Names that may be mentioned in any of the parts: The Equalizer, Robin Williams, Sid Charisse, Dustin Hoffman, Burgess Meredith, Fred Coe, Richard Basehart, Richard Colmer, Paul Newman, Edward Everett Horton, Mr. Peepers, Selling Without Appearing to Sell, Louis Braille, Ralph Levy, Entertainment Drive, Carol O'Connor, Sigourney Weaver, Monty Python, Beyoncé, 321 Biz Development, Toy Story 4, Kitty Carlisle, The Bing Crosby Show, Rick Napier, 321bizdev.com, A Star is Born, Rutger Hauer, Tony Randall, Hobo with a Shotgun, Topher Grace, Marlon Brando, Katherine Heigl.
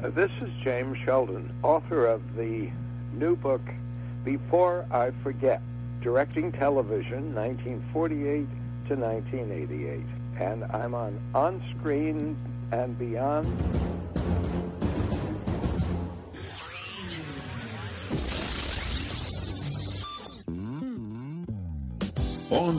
This is James Sheldon, author of the new book, Before I Forget, Directing Television, 1948 to 1988. And I'm on Screen and Beyond. On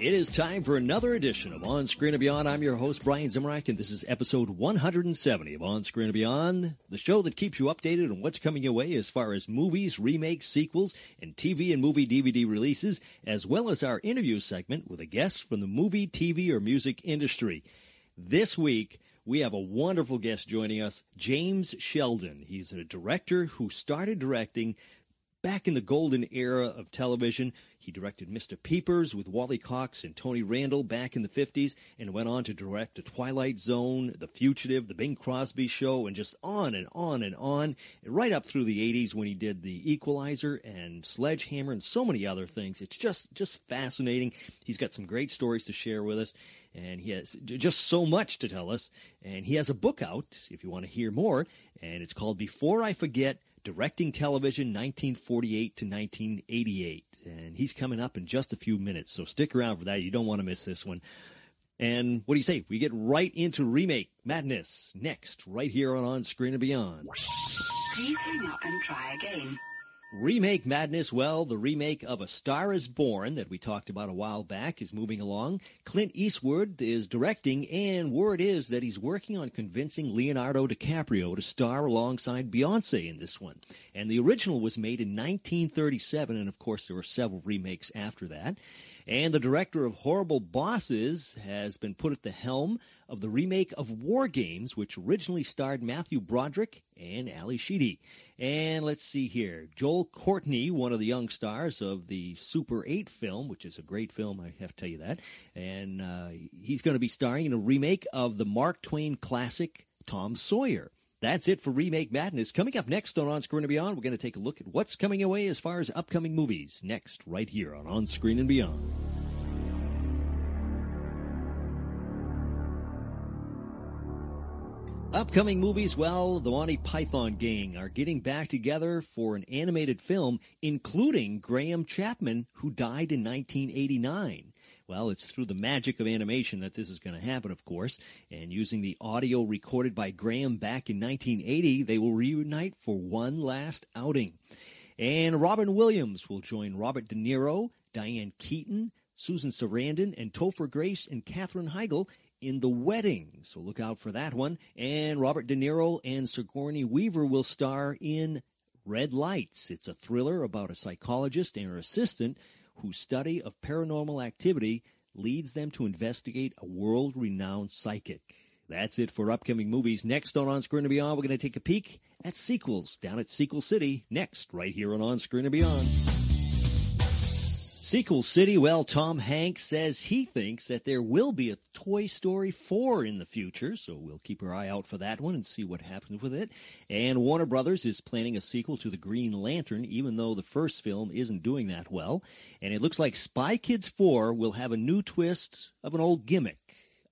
It is time for another edition of On Screen and Beyond. I'm your host, Brian Zemrak, and this is episode 170 of On Screen and Beyond, the show that keeps you updated on what's coming your way as far as movies, remakes, sequels, and TV and movie DVD releases, as well as our interview segment with a guest from the movie, TV, or music industry. This week, we have a wonderful guest joining us, James Sheldon. He's a director who started directing back in the golden era of television. He directed Mr. Peepers with Wally Cox and Tony Randall back in the 50s and went on to direct The Twilight Zone, The Fugitive, The Bing Crosby Show, and just on and on and on, right up through the 80s when he did The Equalizer and Sledgehammer and so many other things. It's just fascinating. He's got some great stories to share with us, and he has just so much to tell us. And he has a book out, if you want to hear more, and it's called Before I Forget, Directing Television, 1948 to 1988. And he's coming up in just a few minutes, so stick around for that. You don't want to miss this one. And what do you say? We get right into remake madness next, right here on Screen and Beyond. Please hang up and try again. Remake madness, well, the remake of A Star is Born that we talked about a while back is moving along. Clint Eastwood is directing, and word is that he's working on convincing Leonardo DiCaprio to star alongside Beyoncé in this one. And the original was made in 1937, and of course there were several remakes after that. And the director of Horrible Bosses has been put at the helm of the remake of War Games, which originally starred Matthew Broderick and Ally Sheedy. And let's see here. Joel Courtney, one of the young stars of the Super 8 film, which is a great film, I have to tell you that. And he's going to be starring in a remake of the Mark Twain classic Tom Sawyer. That's it for Remake Madness. Coming up next on Screen and Beyond, we're going to take a look at what's coming your way as far as upcoming movies. Next, right here on Screen and Beyond. Upcoming movies, well, the Monty Python gang are getting back together for an animated film, including Graham Chapman, who died in 1989. Well, it's through the magic of animation that this is going to happen, of course. And using the audio recorded by Graham back in 1980, they will reunite for one last outing. And Robin Williams will join Robert De Niro, Diane Keaton, Susan Sarandon, and Topher Grace and Katherine Heigl in The Wedding. So look out for that one. And Robert De Niro and Sigourney Weaver will star in Red Lights. It's a thriller about a psychologist and her assistant whose study of paranormal activity leads them to investigate a world-renowned psychic. That's it for upcoming movies. Next on Screen and Beyond, we're going to take a peek at sequels down at Sequel City. Next, right here on Screen and Beyond. Sequel City, well, Tom Hanks says he thinks that there will be a Toy Story 4 in the future, so we'll keep our eye out for that one and see what happens with it. And Warner Brothers is planning a sequel to The Green Lantern, even though the first film isn't doing that well. And it looks like Spy Kids 4 will have a new twist of an old gimmick,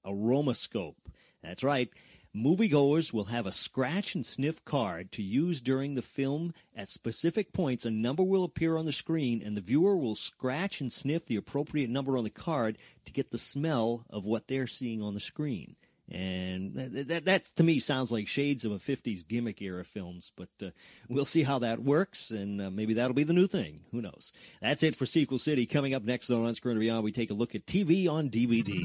a Romascope. That's right. Moviegoers will have a scratch and sniff card to use during the film. At specific points, a number will appear on the screen, and the viewer will scratch and sniff the appropriate number on the card to get the smell of what they're seeing on the screen. And that to me, sounds like shades of a 50s gimmick-era films, but we'll see how that works, and maybe that'll be the new thing. Who knows? That's it for Sequel City. Coming up next on Screen and Beyond, we take a look at TV on DVD.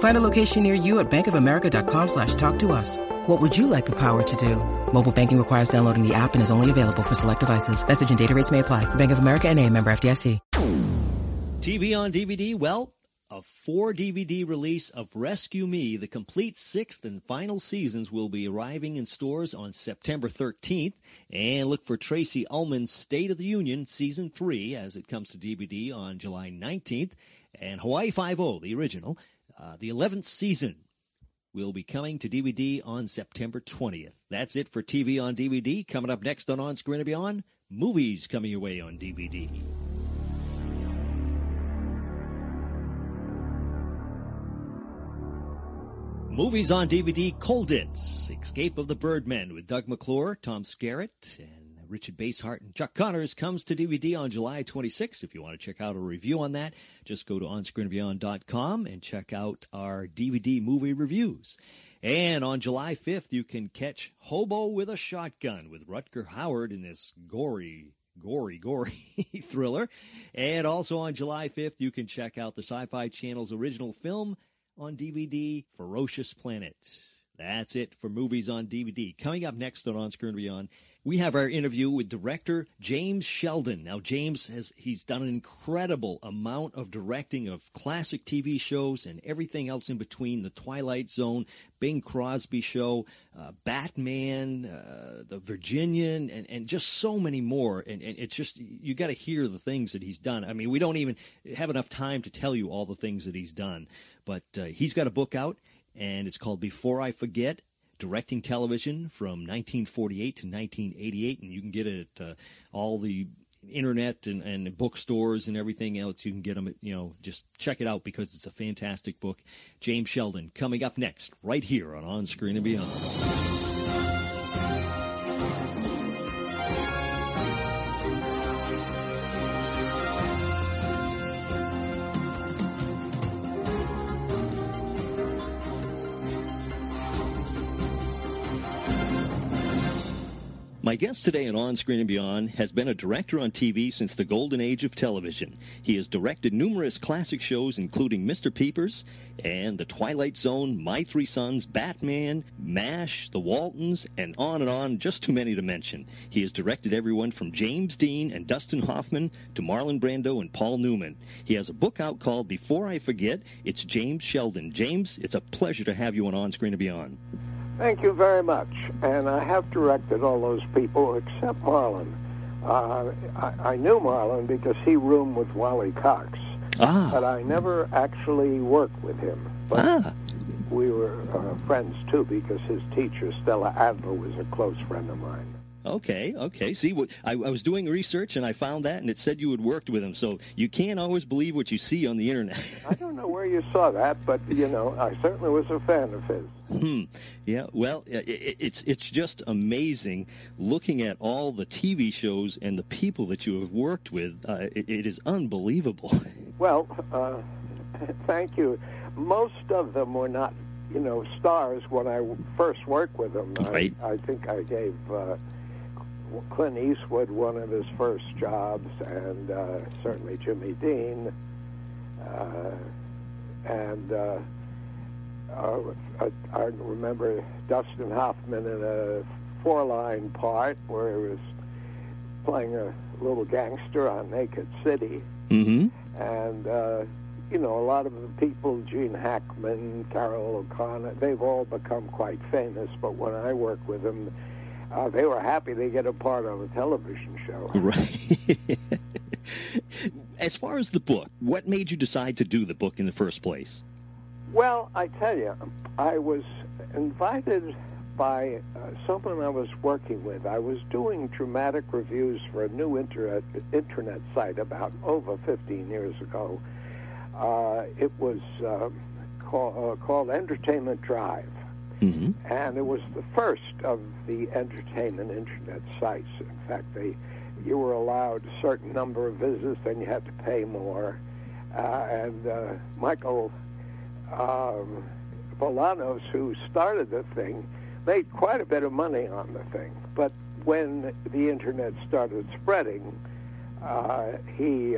Find a location near you at bankofamerica.com/talktous. What would you like the power to do? Mobile banking requires downloading the app and is only available for select devices. Message and data rates may apply. Bank of America NA, member FDIC. TV on DVD? Well, a 4-DVD release of Rescue Me, the complete 6th and final seasons, will be arriving in stores on September 13th. And look for Tracy Ullman's State of the Union Season 3 as it comes to DVD on July 19th. And Hawaii Five-0, the original, the 11th season, will be coming to DVD on September 20th. That's it for TV on DVD. Coming up next on Screen and Beyond, movies coming your way on DVD. Movies on DVD, Colditz, Escape of the Birdmen with Doug McClure, Tom Skerritt, and Richard Basehart and Chuck Connors comes to DVD on July 26th. If you want to check out a review on that, just go to onscreenandbeyond.com and check out our DVD movie reviews. And on July 5th, you can catch Hobo with a Shotgun with Rutger Hauer in this gory thriller. And also on July 5th, you can check out the Sci-Fi Channel's original film on DVD, Ferocious Planet. That's it for movies on DVD. Coming up next on Screen and Beyond, we have our interview with director James Sheldon. Now, James he's done an incredible amount of directing of classic TV shows and everything else in between, The Twilight Zone, Bing Crosby Show, Batman, The Virginian, and just so many more. And it's just, you got to hear the things that he's done. I mean, we don't even have enough time to tell you all the things that he's done. But he's got a book out, and it's called Before I Forget, Directing Television from 1948 to 1988, and you can get it at all the internet and bookstores and everything else. You can get them, just check it out because it's a fantastic book. James Sheldon, coming up next, right here on Screen and Beyond. My guest today on Screen and Beyond has been a director on TV since the golden age of television. He has directed numerous classic shows, including Mr. Peepers and The Twilight Zone, My Three Sons, Batman, MASH, The Waltons, and on, just too many to mention. He has directed everyone from James Dean and Dustin Hoffman to Marlon Brando and Paul Newman. He has a book out called Before I Forget. It's James Sheldon. James, it's a pleasure to have you on Screen and Beyond. Thank you very much. And I have directed all those people except Marlon. I knew Marlon because he roomed with Wally Cox. Ah. But I never actually worked with him. But we were friends, too, because his teacher, Stella Adler, was a close friend of mine. Okay. See, I was doing research, and I found that, and it said you had worked with him. So you can't always believe what you see on the internet. I don't know where you saw that, but, I certainly was a fan of his. Yeah, well, it's just amazing looking at all the TV shows and the people that you have worked with. It is unbelievable. Well, thank you. Most of them were not, stars when I first worked with them. Right. I think I gave Clint Eastwood one of his first jobs, and certainly Jimmy Dean, and... I remember Dustin Hoffman in a four-line part where he was playing a little gangster on Naked City. Mm-hmm. And, a lot of the people, Gene Hackman, Carol O'Connor, they've all become quite famous. But when I work with them, they were happy to get a part of a television show. Right. As far as the book, what made you decide to do the book in the first place? Well, I tell you, I was invited by someone I was working with. I was doing dramatic reviews for a new internet site about over 15 years ago. It was called Entertainment Drive. Mm-hmm. And it was the first of the entertainment internet sites. In fact, you were allowed a certain number of visits, and you had to pay more. And Michael... Bolanos, who started the thing, made quite a bit of money on the thing. But when the internet started spreading, he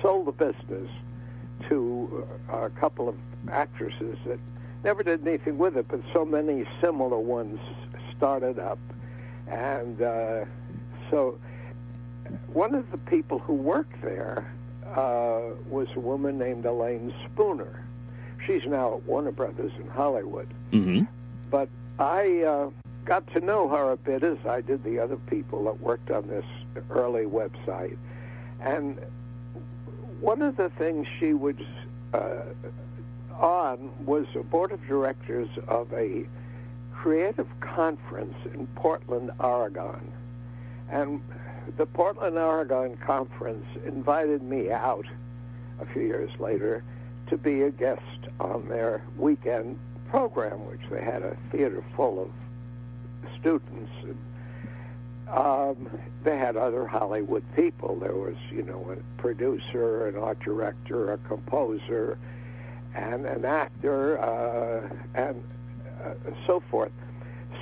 sold the business to a couple of actresses that never did anything with it, but so many similar ones started up. And so one of the people who worked there was a woman named Elaine Spooner. She's now at Warner Brothers in Hollywood. Mm-hmm. But I got to know her a bit as I did the other people that worked on this early website. And one of the things she was on was a board of directors of a creative conference in Portland, Oregon. And the Portland, Oregon conference invited me out a few years later to be a guest on their weekend program, which they had a theater full of students. And, they had other Hollywood people. There was, you know, a producer, an art director, a composer, and an actor, and so forth.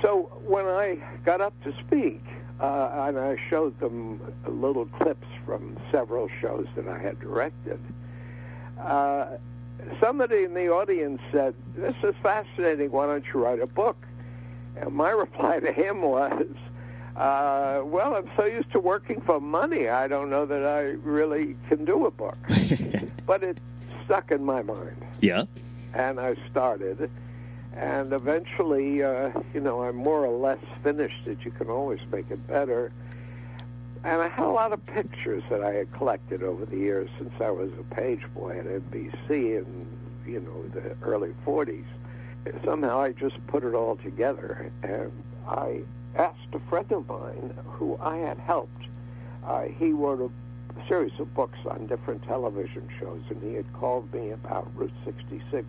So when I got up to speak, and I showed them little clips from several shows that I had directed, somebody in the audience said, "This is fascinating. Why don't you write a book?" And my reply to him was, well, I'm so used to working for money, I don't know that I really can do a book. But it stuck in my mind. Yeah. And I started. And eventually, you know, I'm more or less finished it. You can always make it better. And I had a lot of pictures that I had collected over the years since I was a page boy at NBC in, you know, the early 40s. Somehow I just put it all together. And I asked a friend of mine who I had helped. He wrote a series of books on different television shows, and he had called me about Route 66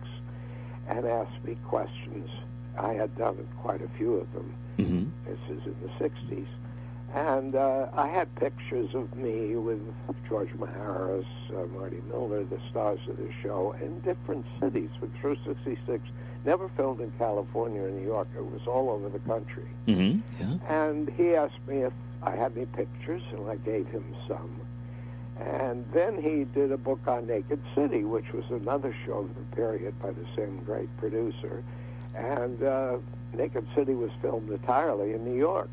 and asked me questions. I had done quite a few of them. Mm-hmm. This is in the 60s. And I had pictures of me with George Maharis, Marty Milner, the stars of the show, in different cities. With Route 66, never filmed in California or New York. It was all over the country. Mm-hmm. Yeah. And he asked me if I had any pictures, and I gave him some. And then he did a book on Naked City, which was another show of the period by the same great producer. And Naked City was filmed entirely in New York.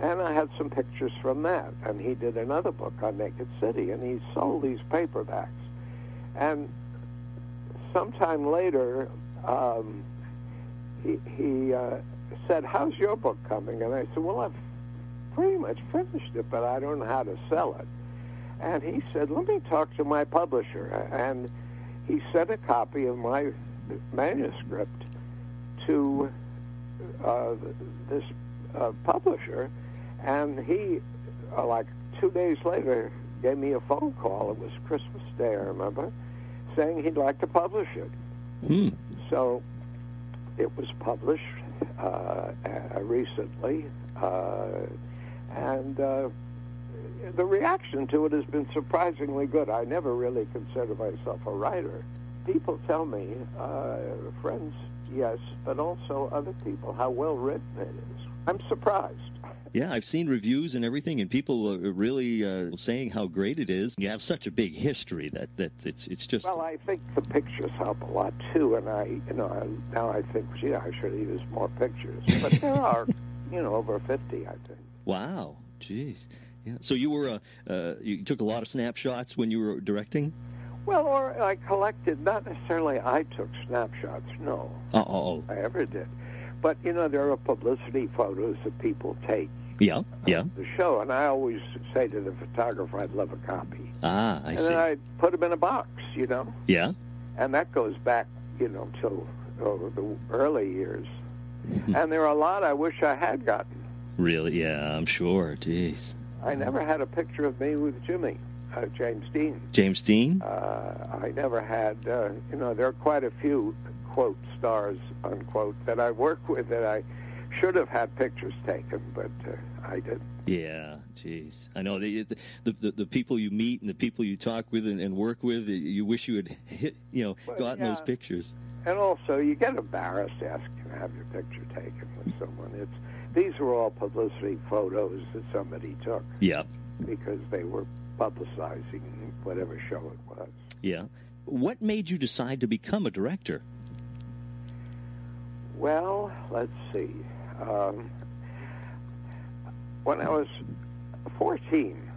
And I had some pictures from that. And he did another book on Naked City, and he sold these paperbacks. And sometime later, he said, "How's your book coming?" And I said, "Well, I've pretty much finished it, but I don't know how to sell it." And he said, "Let me talk to my publisher." And he sent a copy of my manuscript to this publisher, and he, like 2 days later, gave me a phone call. It was Christmas Day, I remember, saying he'd like to publish it. Mm. So it was published recently, and the reaction to it has been surprisingly good. I never really consider myself a writer. People tell me, friends, yes, but also other people, how well written it is. I'm surprised. Yeah, I've seen reviews and everything, and people are really saying how great it is. You have such a big history that it's just... Well, I think the pictures help a lot, too, and I think, gee, I should use more pictures. But there are, you know, over 50, I think. Wow, jeez. Yeah. So you were you took a lot of snapshots when you were directing? Well, or I collected, not necessarily I took snapshots, no. Uh-oh. I ever did. But, you know, there are publicity photos that people take. Yeah, yeah. The show, and I always say to the photographer, "I'd love a copy." Ah, I see. And then I put them in a box, you know. Yeah. And that goes back, you know, till the early years. And there are a lot I wish I had gotten. Really? Yeah, I'm sure. Jeez. I never had a picture of me with Jimmy, James Dean. James Dean? I never had, you know, there are quite a few, quote, stars, unquote, that I work with that I should have had pictures taken, but I didn't. Yeah, geez. I know the people you meet and the people you talk with and work with, you wish you had, gotten those pictures. And also, you get embarrassed asking to have your picture taken with someone. These were all publicity photos that somebody took. Yeah. Because they were publicizing whatever show it was. Yeah. What made you decide to become a director? Well, let's see. When I was 14,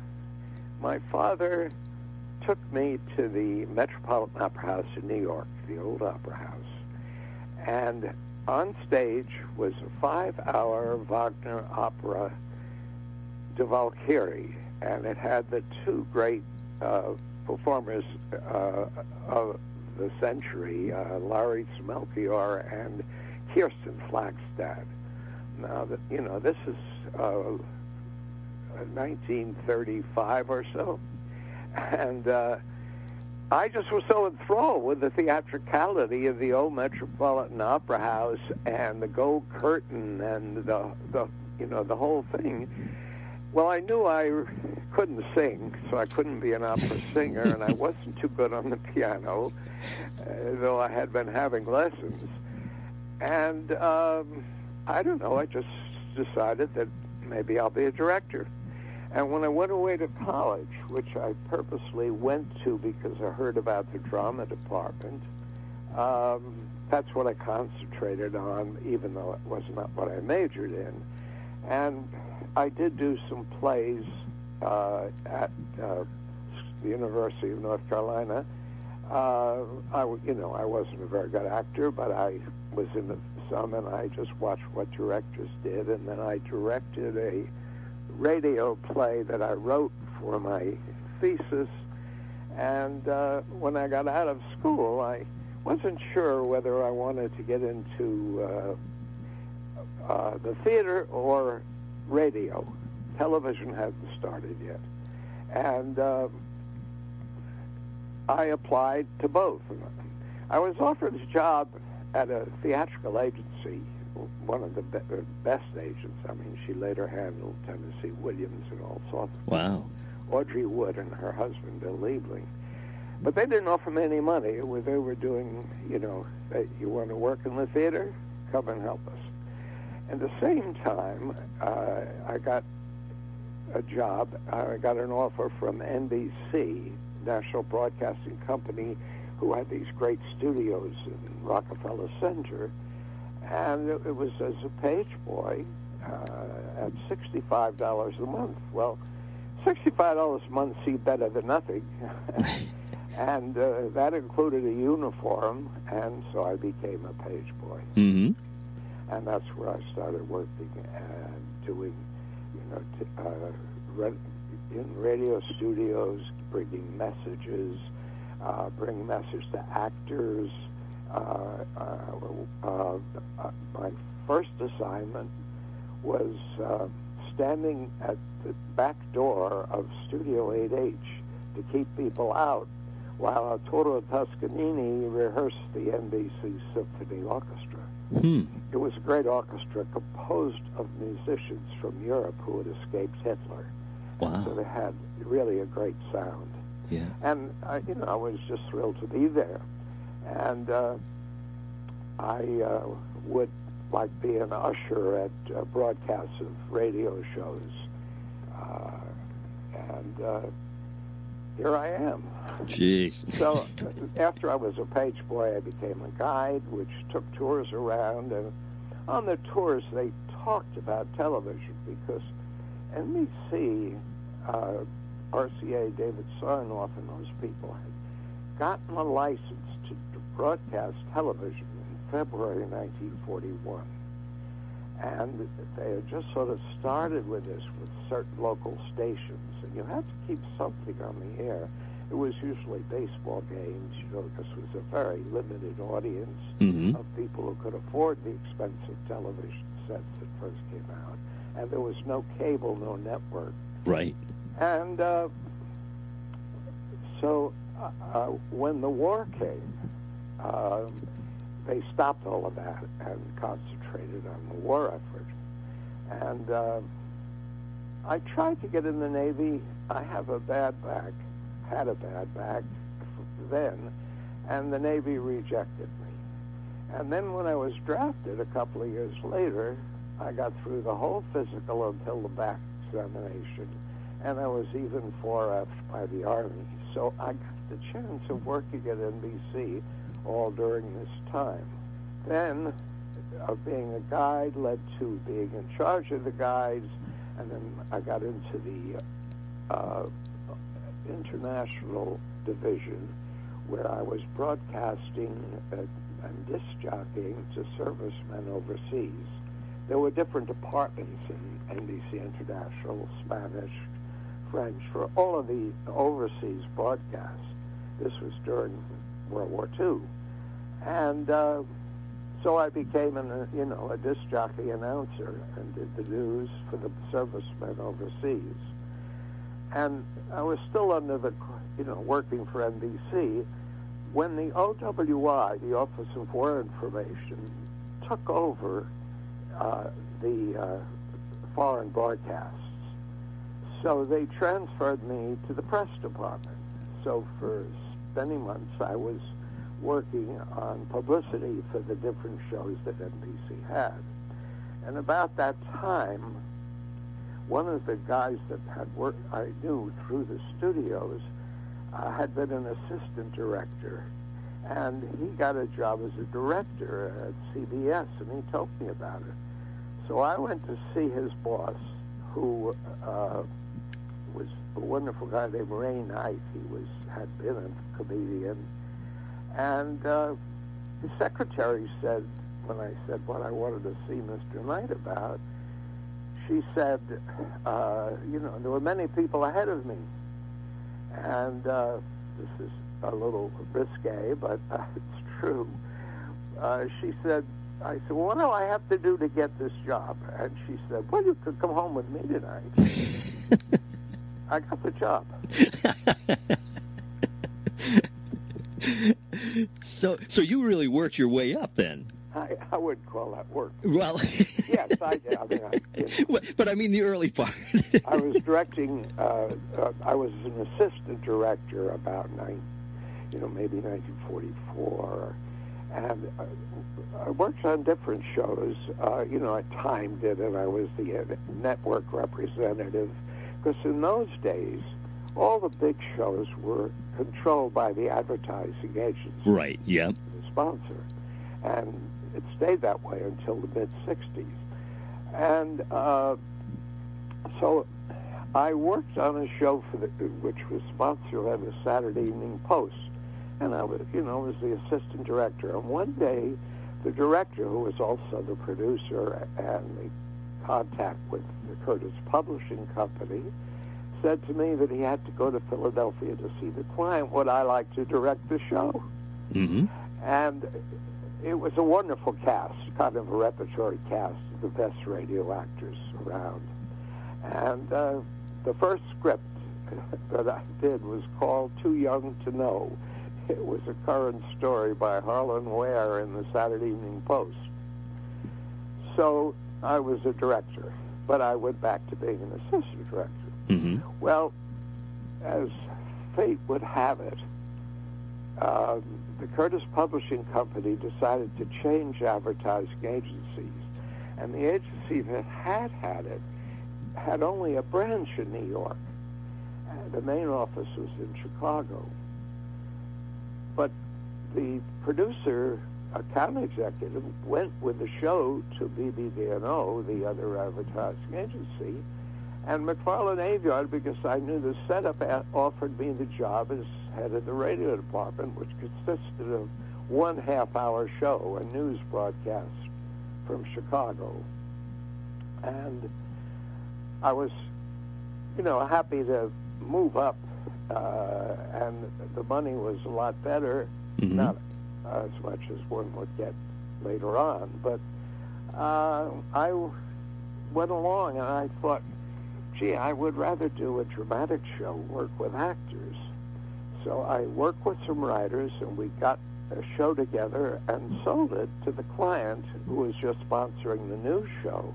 my father took me to the Metropolitan Opera House in New York, the old opera house, and on stage was a 5-hour Wagner opera, Die Walküre, and it had the two great performers of the century, Lauritz Melchior and Kirsten Flagstad. Now, you know, this is 1935 or so, and I just was so enthralled with the theatricality of the old Metropolitan Opera House and the gold curtain and the you know, the whole thing. Well, I knew I couldn't sing, so I couldn't be an opera singer, and I wasn't too good on the piano, though I had been having lessons. And I don't know, I just decided that maybe I'll be a director. And when I went away to college, which I purposely went to because I heard about the drama department, that's what I concentrated on, even though it was not what I majored in. And I did do some plays at the University of North Carolina. I wasn't a very good actor, but I was in some, and I just watched what directors did, and then I directed a radio play that I wrote for my thesis. And when I got out of school, I wasn't sure whether I wanted to get into the theater or radio. Television hadn't started yet. And I applied to both of them. I was offered a job at a theatrical agency, one of the best agents. I mean, she later handled Tennessee Williams and all sorts of wow. Audrey Wood and her husband, Bill Liebling. But they didn't offer me any money. They were doing, you know, you want to work in the theater? Come and help us. At the same time, I got a job. I got an offer from NBC, National Broadcasting Company, who had these great studios in Rockefeller Center, and it was as a page boy at $65 a month. Well, $65 a month seemed better than nothing, and that included a uniform, and so I became a page boy. Mm-hmm. And that's where I started working and doing, you know, in radio studios, bringing messages, bring messages to actors. My first assignment was standing at the back door of Studio 8H to keep people out while Arturo Toscanini rehearsed the NBC Symphony Orchestra. Hmm. It was a great orchestra composed of musicians from Europe who had escaped Hitler. Wow. So they had really a great sound. Yeah. And, you know, I was just thrilled to be there. And I would, like, be an usher at broadcasts of radio shows. And here I am. Jeez. So after I was a page boy, I became a guide, which took tours around. And on the tours, they talked about television because NBC, RCA, David Sarnoff, and those people had gotten a license to broadcast television in February 1941. And they had just sort of started with this with certain local stations. And you had to keep something on the air. It was usually baseball games, you know, because it was a very limited audience mm-hmm. of people who could afford the expensive television sets that first came out. And there was no cable, no network. Right. And so when the war came, they stopped all of that and concentrated on the war effort. And I tried to get in the Navy. I have a bad back. Had a bad back then, and the Navy rejected me. And then when I was drafted a couple of years later, I got through the whole physical until the back examination, and I was even 4F'd by the Army. So I got the chance of working at NBC all during this time. Then being a guide led to being in charge of the guides, and then I got into the international division, where I was broadcasting and disc jockeying to servicemen overseas. There were different departments in NBC International, Spanish, French, for all of the overseas broadcasts. This was during World War II. And so I became a disc jockey announcer and did the news for the servicemen overseas. And I was still under the, working for NBC when the OWI, the Office of War Information, took over the foreign broadcasts. So they transferred me to the press department. So for many months I was working on publicity for the different shows that NBC had. And about that time, one of the guys that had worked, I knew through the studios, had been an assistant director. And he got a job as a director at CBS, and he told me about it. So I went to see his boss, who was a wonderful guy named Ray Knight. He had been a comedian. And his secretary said, when I said what I wanted to see Mr. Knight about, she said, there were many people ahead of me. And this is a little risque, but it's true. She said, I said, well, what do I have to do to get this job? And she said, well, you could come home with me tonight. I got the job. So you really worked your way up then. I wouldn't call that work. Well, yes, I did. But I mean the early part. I was directing. I was an assistant director about maybe 1944, and I worked on different shows. At Time did it. I was the network representative, because in those days, all the big shows were controlled by the advertising agency. Right. Yeah. The sponsor, and it stayed that way until the mid-60s. And so I worked on a show which was sponsored by the Saturday Evening Post. And I was, was the assistant director. And one day, the director, who was also the producer and the contact with the Curtis Publishing Company, said to me that he had to go to Philadelphia to see the client. Would I like to direct the show? Mm-hmm. And it was a wonderful cast, kind of a repertory cast of the best radio actors around. And the first script that I did was called Too Young to Know. It was a current story by Harlan Ware in the Saturday Evening Post. So I was a director, but I went back to being an assistant director. Mm-hmm. Well, as fate would have it, the Curtis Publishing Company decided to change advertising agencies, and the agency that had it had only a branch in New York. The main office was in Chicago. But the producer, account executive, went with the show to BBDO, the other advertising agency, and McFarland Aveyard, because I knew the setup, offered me the job as head of the radio department, which consisted of one half-hour show, a news broadcast from Chicago. And I was, happy to move up, and the money was a lot better, mm-hmm. not as much as one would get later on. But I went along, and I thought, gee, I would rather do a dramatic show, work with actors. So I worked with some writers, and we got a show together and sold it to the client who was just sponsoring the news show.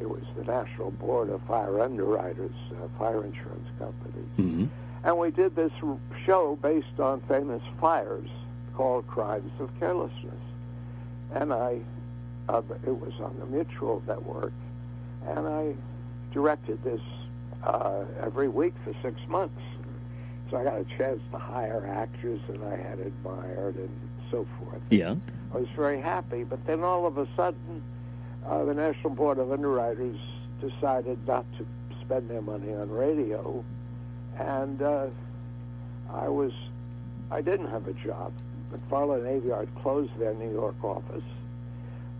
It was the National Board of Fire Underwriters, fire insurance company. Mm-hmm. And we did this show based on famous fires called Crimes of Carelessness. And it was on the Mutual Network, and I directed this every week for 6 months. So I got a chance to hire actors that I had admired and so forth. Yeah. I was very happy, but then all of a sudden, the National Board of Underwriters decided not to spend their money on radio, and I didn't have a job. McFarland Aveyard closed their New York office.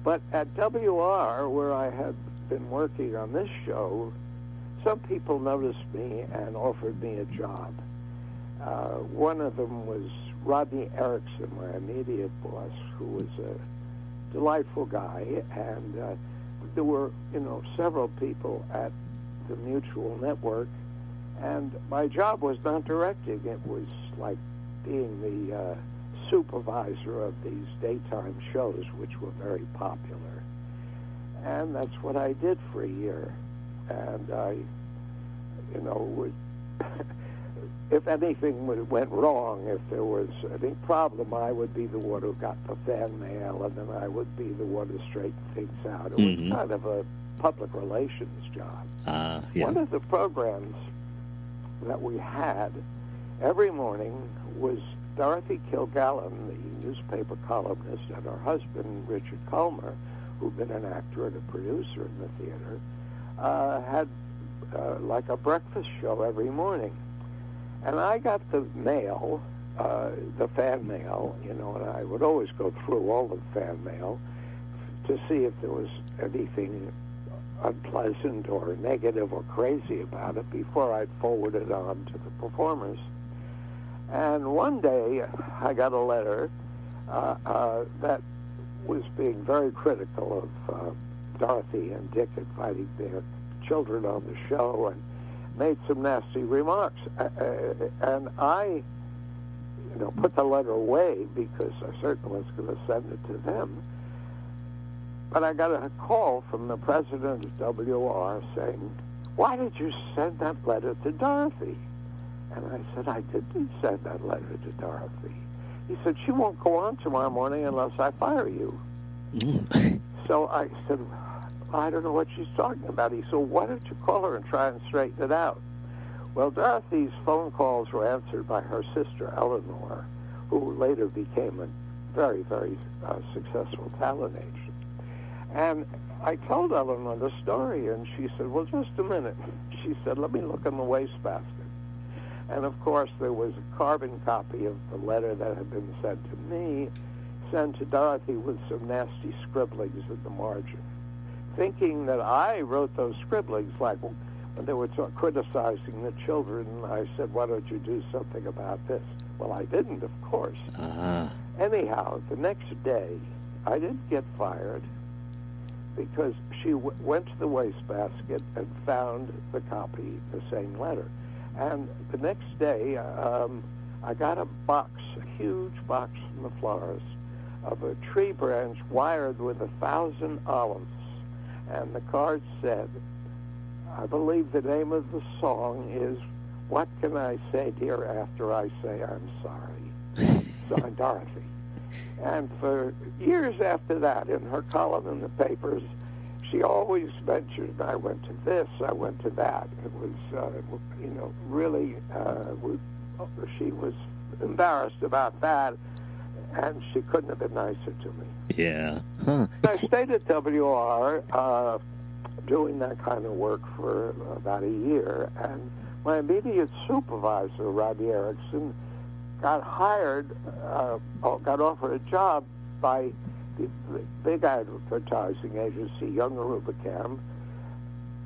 But at WR, where I had been working on this show, some people noticed me and offered me a job. One of them was Rodney Erickson, my immediate boss, who was a delightful guy. And there were, you know, several people at the Mutual Network. And my job was not directing. It was like being the supervisor of these daytime shows, which were very popular. And that's what I did for a year. And I, you know, would, if anything went wrong, if there was any problem, I would be the one who got the fan mail, and then I would be the one to straighten things out. It was kind of a public relations job. Yeah. One of the programs that we had every morning was Dorothy Kilgallen, the newspaper columnist, and her husband, Richard Colmer, who'd been an actor and a producer in the theater, had like a breakfast show every morning. And I got the mail, the fan mail, you know, and I would always go through all the fan mail to see if there was anything unpleasant or negative or crazy about it before I'd forward it on to the performers. And one day I got a letter that was being very critical of Dorothy and Dick inviting their children on the show and made some nasty remarks. And I, you know, put the letter away because I certainly was going to send it to them. But I got a call from the president of WR saying, "Why did you send that letter to Dorothy?" And I said, "I didn't send that letter to Dorothy." He said, "She won't go on tomorrow morning unless I fire you." So I said, "I don't know what she's talking about." He said, "Why don't you call her and try and straighten it out?" Well, Dorothy's phone calls were answered by her sister, Eleanor, who later became a very, very successful talent agent. And I told Eleanor the story, and she said, "Well, just a minute." She said, "Let me look in the wastebasket." And, of course, there was a carbon copy of the letter that had been sent to me, sent to Dorothy with some nasty scribblings in the margin, thinking that I wrote those scribblings, like when they were criticizing the children. I said, "Why don't you do something about this?" Well, I didn't, of course. Anyhow, the next day, I didn't get fired because she went to the wastebasket and found the copy, the same letter. And the next day, I got a box, a huge box from the florist, of a tree branch wired with 1,000 olives. And the card said, "I believe the name of the song is What Can I Say, Dear, After I Say I'm Sorry." Signed, Dorothy. And for years after that, in her column in the papers, she always mentioned, "I went to this, I went to that." It was, you know, really, she was embarrassed about that, and she couldn't have been nicer to me. Yeah. Huh. I stayed at WR doing that kind of work for about a year, and my immediate supervisor, Rodney Erickson, got hired, got offered a job by the big advertising agency, Younger Rubicam.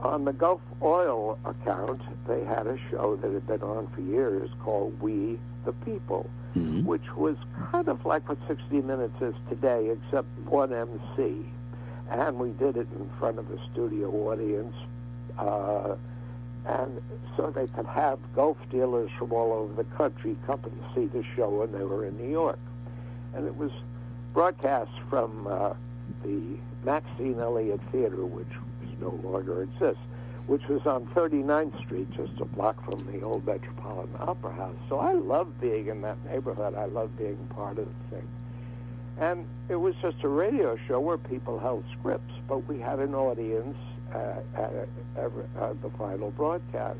On the Gulf Oil account, they had a show that had been on for years called We the People, which was kind of like what 60 Minutes is today, except one MC. And we did it in front of a studio audience. And so they could have golf dealers from all over the country come and see the show when they were in New York. And it was broadcast from the Maxine Elliott Theater, which no longer exists, which was on 39th Street, just a block from the old Metropolitan Opera House. So I loved being in that neighborhood. I loved being part of the thing. And it was just a radio show where people held scripts, but we had an audience at the final broadcast.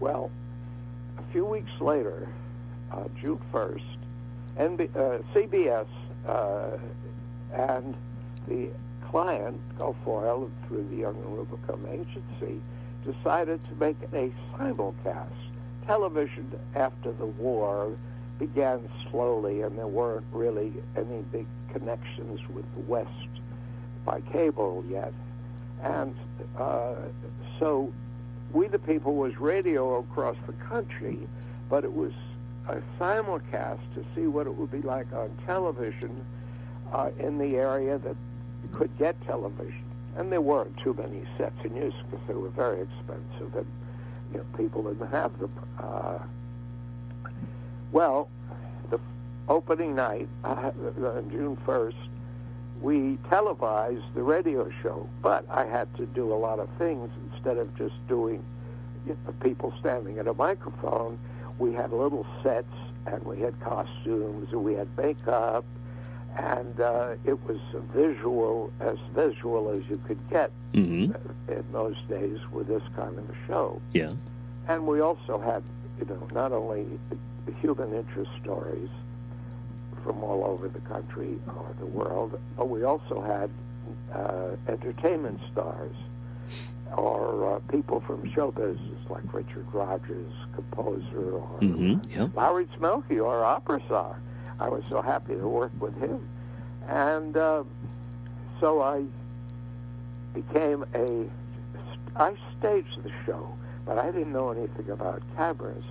Well, a few weeks later, June 1st, CBS and the client, Guilfoyle, through the Young and Rubicam Agency, decided to make a simulcast. Television after the war began slowly, and there weren't really any big connections with the West by cable yet. And so We the People was radio across the country, but it was a simulcast to see what it would be like on television in the area that could get television. And there weren't too many sets in use because they were very expensive, and you know, people didn't have them. Well, the opening night, on June 1st, we televised the radio show, but I had to do a lot of things instead of just doing the people standing at a microphone. We had little sets, and we had costumes, and we had makeup, and it was as visual as you could get in those days with this kind of a show. Yeah. And we also had, you know, not only human interest stories from all over the country or the world, but we also had entertainment stars or people from show business like Richard Rogers, composer, or Lowry Smelke, or opera star. I was so happy to work with him. And so I became I staged the show, but I didn't know anything about cameras.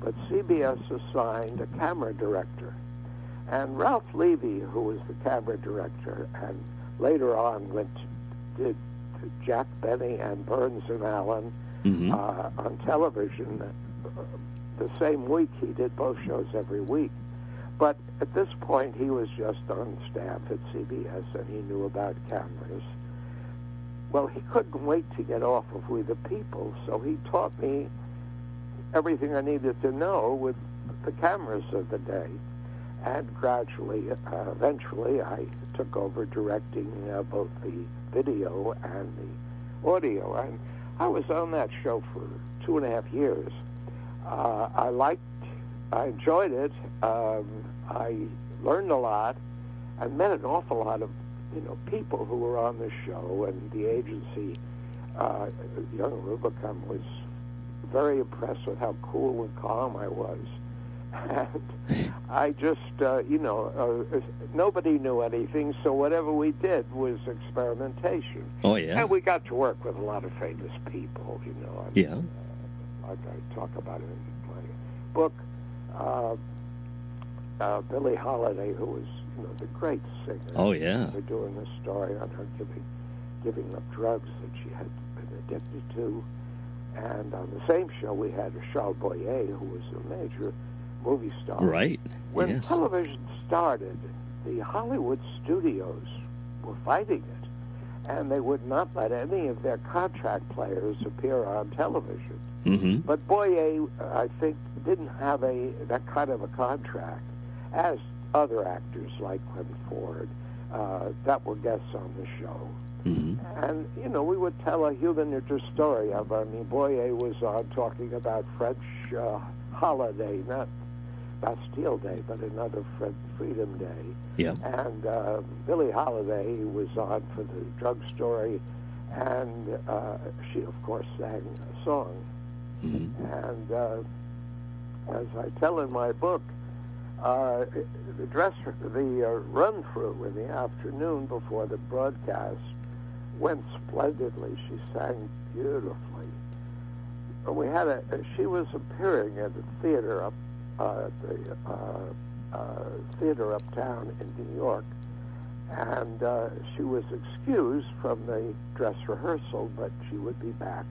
But CBS assigned a camera director. And Ralph Levy, who was the camera director, and later on did Jack Benny and Burns and Allen on television. The same week, he did both shows every week. But at this point, he was just on staff at CBS, and he knew about cameras. Well, he couldn't wait to get off of We the People, so he taught me everything I needed to know with the cameras of the day. And gradually, eventually, I took over directing both the video and the audio. And I was on that show for 2.5 years. I enjoyed it. I learned a lot. I met an awful lot of, you know, people who were on the show, and the agency, Young Rubicam, was very impressed with how cool and calm I was. And I just, nobody knew anything, so whatever we did was experimentation. Oh, yeah. And we got to work with a lot of famous people, you know. Like I talk about in my book, Billie Holiday, who was, you know, the great singer. Oh, yeah. We're doing a story on her giving up drugs that she had been addicted to. And on the same show, we had Charles Boyer, who was a major movie star. Right. When television started, the Hollywood studios were fighting it, and they would not let any of their contract players appear on television. But Boyer, I think, didn't have that kind of a contract, as other actors like Clint Ford that were guests on the show. And, you know, we would tell a human interest story. Boyer was on talking about French holiday, not Bastille Day, but another Freedom Day. And Billie Holiday was on for the drug story, and she, of course, sang a song. And as I tell in my book, the run-through in the afternoon before the broadcast went splendidly. She sang beautifully. We had she was appearing at a theater theater uptown in New York, and she was excused from the dress rehearsal, but she would be back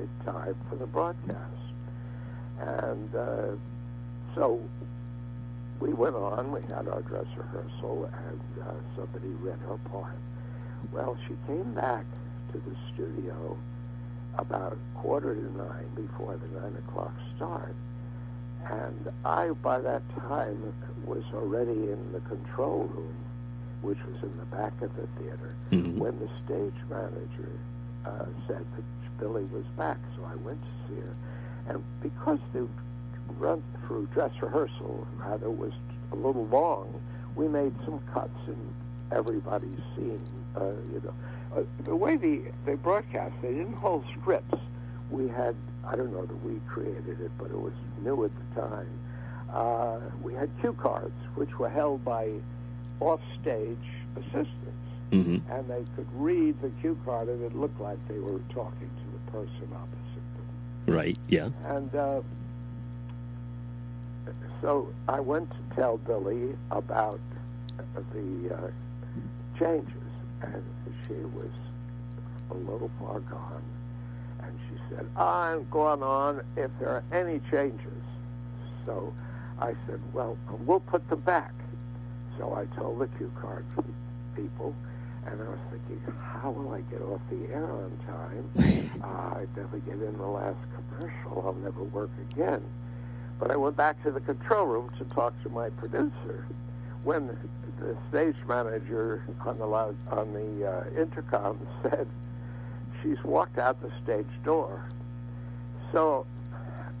in time for the broadcast. And so we went on. We had our dress rehearsal, and somebody read her part. Well, she came back to the studio about 8:45 before the 9:00 start. And I, by that time, was already in the control room, which was in the back of the theater, when the stage manager said that Billy was back. So I went to see her. And because the run-through dress rehearsal, rather, was a little long. We made some cuts in everybody's scene. The way they broadcast, they didn't hold scripts. We had, I don't know that we created it, but it was new at the time. We had cue cards, which were held by off-stage assistants, mm-hmm. and they could read the cue card, and it looked like they were talking to the person opposite them. Right, yeah. And so I went to tell Billy about the changes, and she was a little far gone, and she said, "I'm going on if there are any changes." So I said, "Well, we'll put them back." So I told the cue card people, and I was thinking, how will I get off the air on time? I'd never get in the last commercial. I'll never work again. But I went back to the control room to talk to my producer. When the stage manager on the intercom said, "She's walked out the stage door." So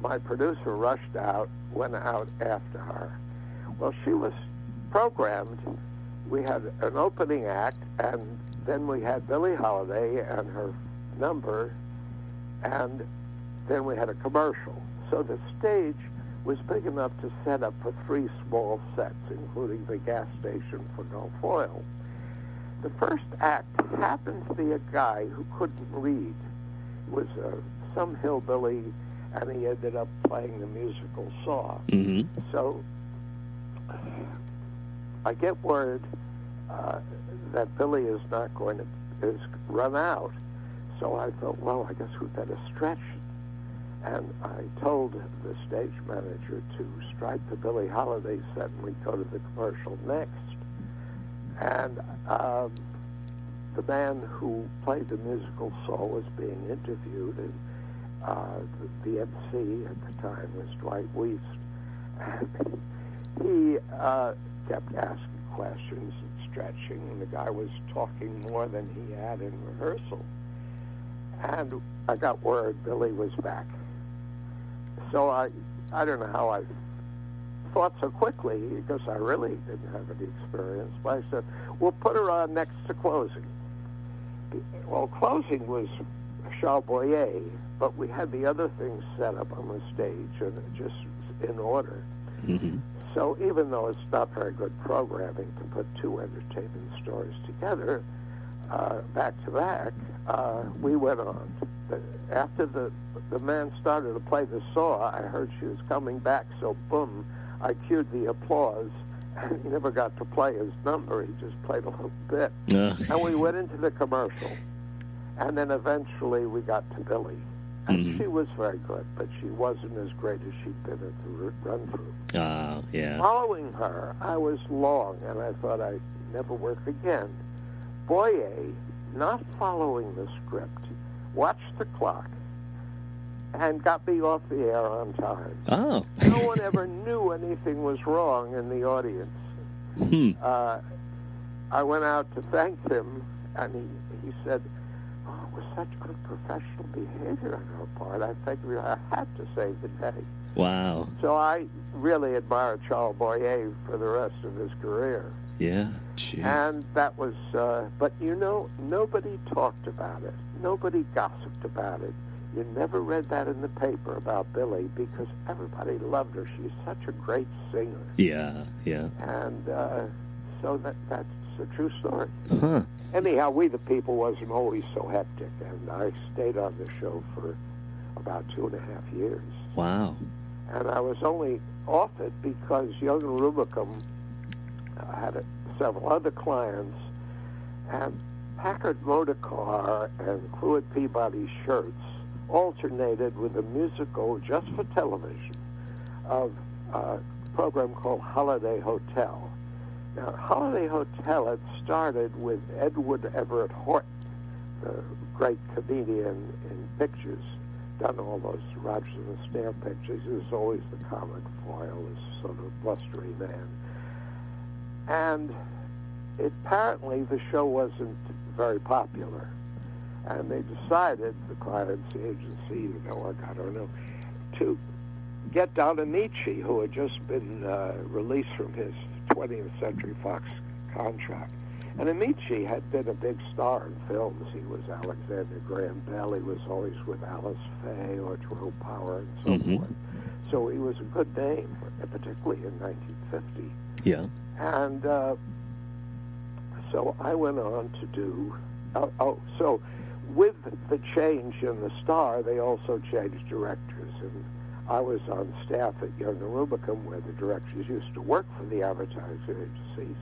my producer rushed out, went out after her. Well, she was programmed. We had an opening act, and then we had Billie Holiday and her number, and then we had a commercial. So the stage was big enough to set up for three small sets, including the gas station for Gulf Oil. The first act happened to be a guy who couldn't read. It was some hillbilly, and he ended up playing the musical Saw. Mm-hmm. So I get word that Billy is not going to run out. So I thought, well, I guess we better stretch. And I told the stage manager to strike the Billie Holiday set, and we go to the commercial next. And the man who played the musical Saw was being interviewed, and the MC at the time was Dwight Weist. And he kept asking questions and stretching, and the guy was talking more than he had in rehearsal. And I got word Billy was back. So I don't know how I thought so quickly, because I really didn't have any experience, but I said, "We'll put her on next to closing." Well, closing was Charles Boyer, but we had the other things set up on the stage and just in order. Mm-hmm. So even though it's not very good programming to put two entertainment stories together, back to back, we went on. After the man started to play the Saw, I heard she was coming back, so boom, I cued the applause, and he never got to play his number. He just played a little bit. And we went into the commercial, and then eventually we got to Billy. And mm-hmm. she was very good, but she wasn't as great as she'd been at the run-through. Yeah. Following her, I was long, and I thought I'd never work again. Boyer, not following the script, watched the clock and got me off the air on time. Oh. No one ever knew anything was wrong in the audience. Hmm. I went out to thank him, and he said, "Oh, it was such unprofessional behavior on our part. I think I had to save the day." Wow. So I really admire Charles Boyer for the rest of his career. Yeah, gee. And that was, but you know, nobody talked about it. Nobody gossiped about it. You never read that in the paper about Billy, because everybody loved her. She's such a great singer. Yeah, yeah. And so that's a true story. Uh-huh. Anyhow, We the People wasn't always so hectic, and I stayed on the show for about 2.5 years. Wow. And I was only off it because Young and Rubicam had several other clients, and Packard Motor Car and Clewitt Peabody Shirts alternated with a musical just for television of a program called Holiday Hotel. Now, Holiday Hotel had started with Edward Everett Horton, the great comedian in pictures, done all those Roger and the Snare pictures. He was always the comic foil, this sort of blustery man. And apparently the show wasn't very popular. And they decided, the client's agency, I don't know, to get down to Nietzsche, who had just been released from his 20th Century Fox contract. And Nietzsche had been a big star in films. He was Alexander Graham Bell. He was always with Alice Faye or Drew Power and so forth. So he was a good name, particularly in 1950. Yeah. And so I went on to do... So with the change in the star, they also changed directors. And I was on staff at Young & Rubicam, where the directors used to work for the advertising agencies.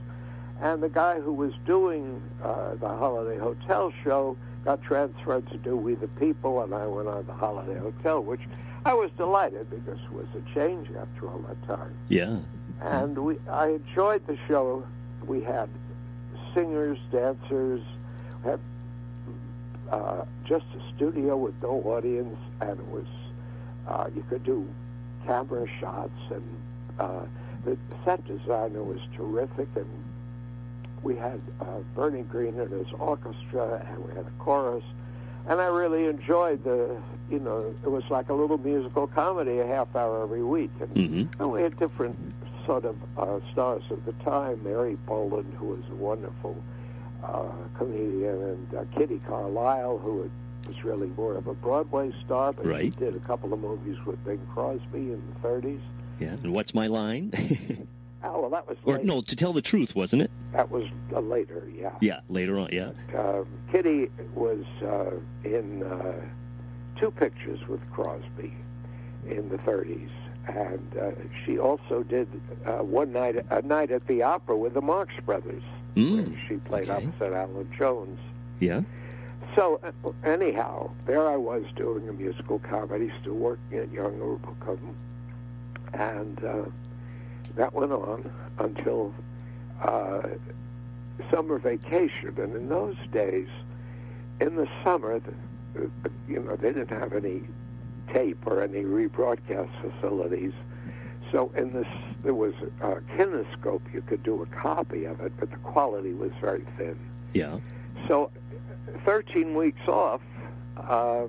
And the guy who was doing the Holiday Hotel show got transferred to do We the People, and I went on the Holiday Hotel, which I was delighted because it was a change after all that time. Yeah. And I enjoyed the show. We had singers, dancers, had just a studio with no audience, and it was you could do camera shots, and the set designer was terrific, and we had Bernie Green and his orchestra, and we had a chorus, and I really enjoyed the, you know, it was like a little musical comedy a half hour every week. And, and we had different sort of stars at the time, Mary Boland, who was a wonderful comedian, and Kitty Carlisle, who was really more of a Broadway star, but she did a couple of movies with Bing Crosby in the 30s. Yeah, and What's My Line? Oh, well, that was later. Or, no, To Tell the Truth, wasn't it? That was later, yeah. Yeah, later on, yeah. But, Kitty was in two pictures with Crosby in the 30s, and she also did A Night at the Opera with the Marx Brothers, where she played opposite Alan Jones. Yeah. So, anyhow, there I was doing a musical comedy, still working at Young & Rubicam, and... that went on until summer vacation. And in those days, in the summer, you know, they didn't have any tape or any rebroadcast facilities. So in this, there was a kinescope. You could do a copy of it, but the quality was very thin. Yeah. So 13 weeks off, I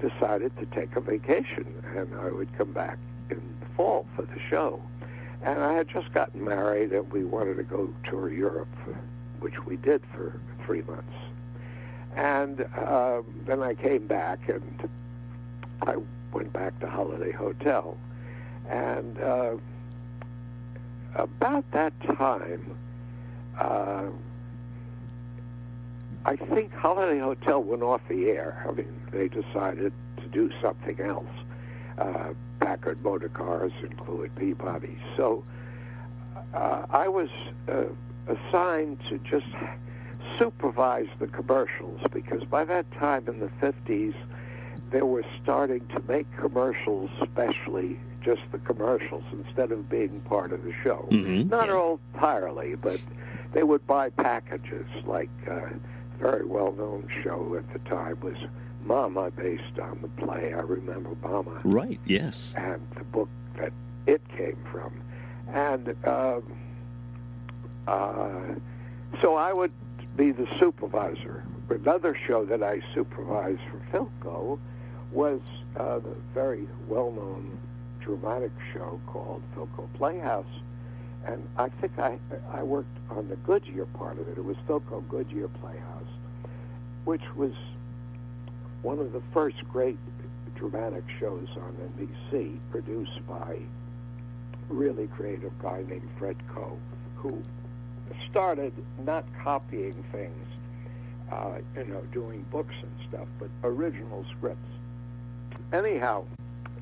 decided to take a vacation, and I would come back in the fall for the show. And I had just gotten married, and we wanted to go tour Europe, which we did for 3 months. And then I came back, and I went back to Holiday Hotel. And about that time, I think Holiday Hotel went off the air. I mean, they decided to do something else. Packard Motor Cars included Peabody. So I was assigned to just supervise the commercials, because by that time in the 50s, they were starting to make commercials, especially just the commercials, instead of being part of the show. Not all entirely, but they would buy packages, like a very well-known show at the time was Mama, based on the play I Remember Mama. Right, yes. And the book that it came from. And so I would be the supervisor. Another show that I supervised for Philco was the very well-known dramatic show called Philco Playhouse. And I think I worked on the Goodyear part of it. It was Philco Goodyear Playhouse, which was one of the first great dramatic shows on NBC, produced by a really creative guy named Fred Coe, who started not copying things, you know, doing books and stuff, but original scripts. Anyhow,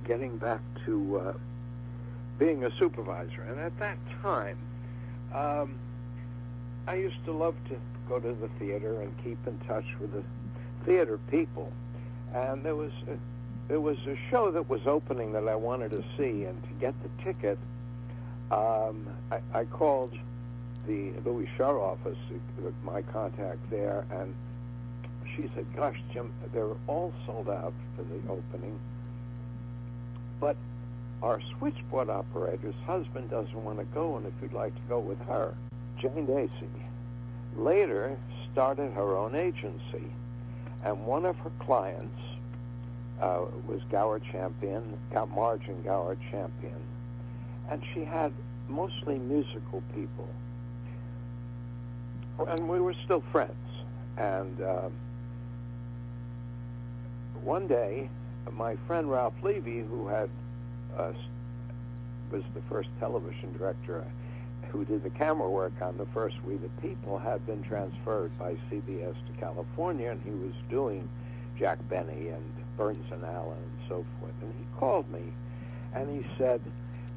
getting back to being a supervisor, and at that time, I used to love to go to the theater and keep in touch with the theater people. And there was a show that was opening that I wanted to see, and to get the ticket, I called the Louis Schaar office, my contact there, and she said, "Gosh, Jim, they're all sold out for the opening, but our switchboard operator's husband doesn't want to go, and if you'd like to go with her." Jane Dacey later started her own agency, and one of her clients was Gower Champion, Marge and Gower Champion, and she had mostly musical people. And we were still friends. And one day, my friend Ralph Levy, who had was the first television director who did the camera work on the first We the People, had been transferred by CBS to California, and he was doing Jack Benny and Burns and Allen and so forth. And he called me, and he said,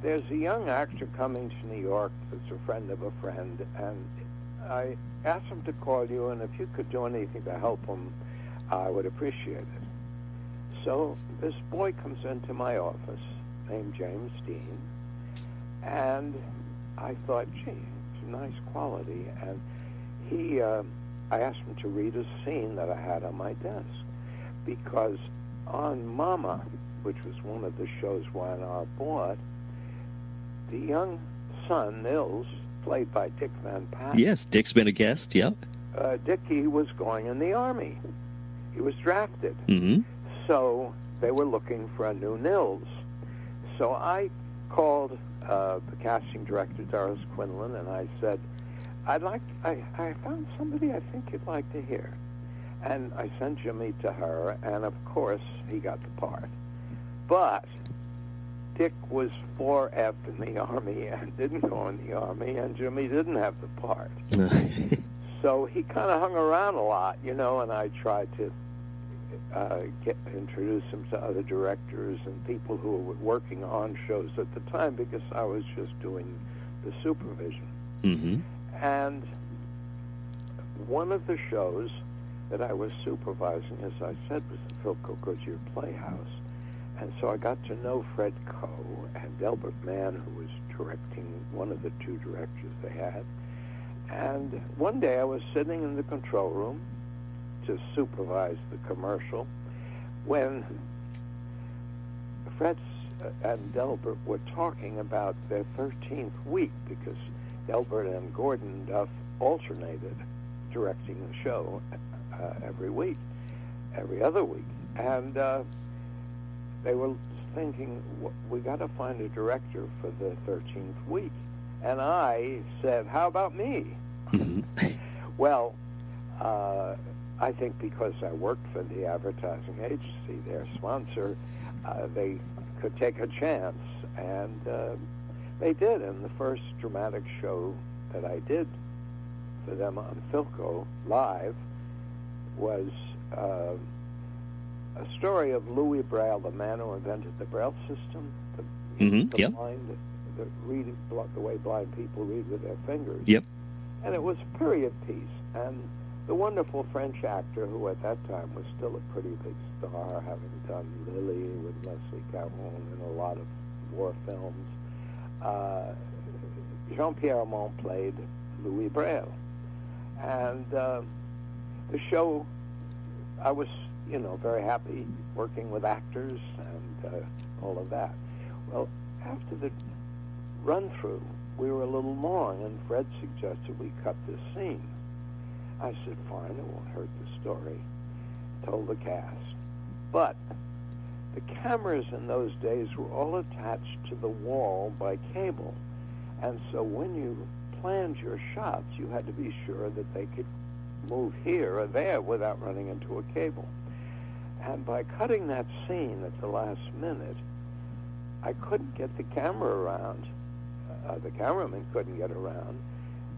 there's a young actor coming to New York that's a friend of a friend, and I asked him to call you, and if you could do anything to help him, I would appreciate it. So this boy comes into my office named James Dean, and I thought, gee, it's a nice quality. And he, I asked him to read a scene that I had on my desk, because on Mama, which was one of the shows Y&R bought, the young son, Nils, played by Dick Van Patten. Yes, Dick's been a guest, yeah. Dickie was going in the Army. He was drafted. Mm-hmm. So they were looking for a new Nils. So I called the casting director, Doris Quinlan, and I said, I found somebody I think you'd like to hear. And I sent Jimmy to her, and of course, he got the part. But Dick was 4F in the Army and didn't go in the Army, and Jimmy didn't have the part. So he kind of hung around a lot, you know, and I tried to introduce him to other directors and people who were working on shows at the time, because I was just doing the supervision. Mm-hmm. And one of the shows that I was supervising, as I said, was the Philco Goodyear Playhouse. And so I got to know Fred Coe and Delbert Mann, who was directing, one of the two directors they had. And one day I was sitting in the control room to supervise the commercial when Fred and Delbert were talking about their 13th week, because Delbert and Gordon Duff alternated directing the show every other week. And they were thinking, we got to find a director for the 13th week. And I said, how about me? Mm-hmm. Well, I think because I worked for the advertising agency, their sponsor, they could take a chance. And they did. And the first dramatic show that I did for them on Philco Live was a story of Louis Braille, the man who invented the Braille system, the way blind people read with their fingers. Yep. And it was a period piece. And the wonderful French actor, who at that time was still a pretty big star, having done Lily with Leslie Caron and a lot of war films, Jean-Pierre Aumont played Louis Braille. And the show, I was, you know, very happy working with actors and all of that. Well, after the run-through, we were a little long, and Fred suggested we cut this scene. I said, fine, it won't hurt the story. Told the cast. But the cameras in those days were all attached to the wall by cable. And so when you planned your shots, you had to be sure that they could move here or there without running into a cable. And by cutting that scene at the last minute, I couldn't get the camera around, the cameraman couldn't get around,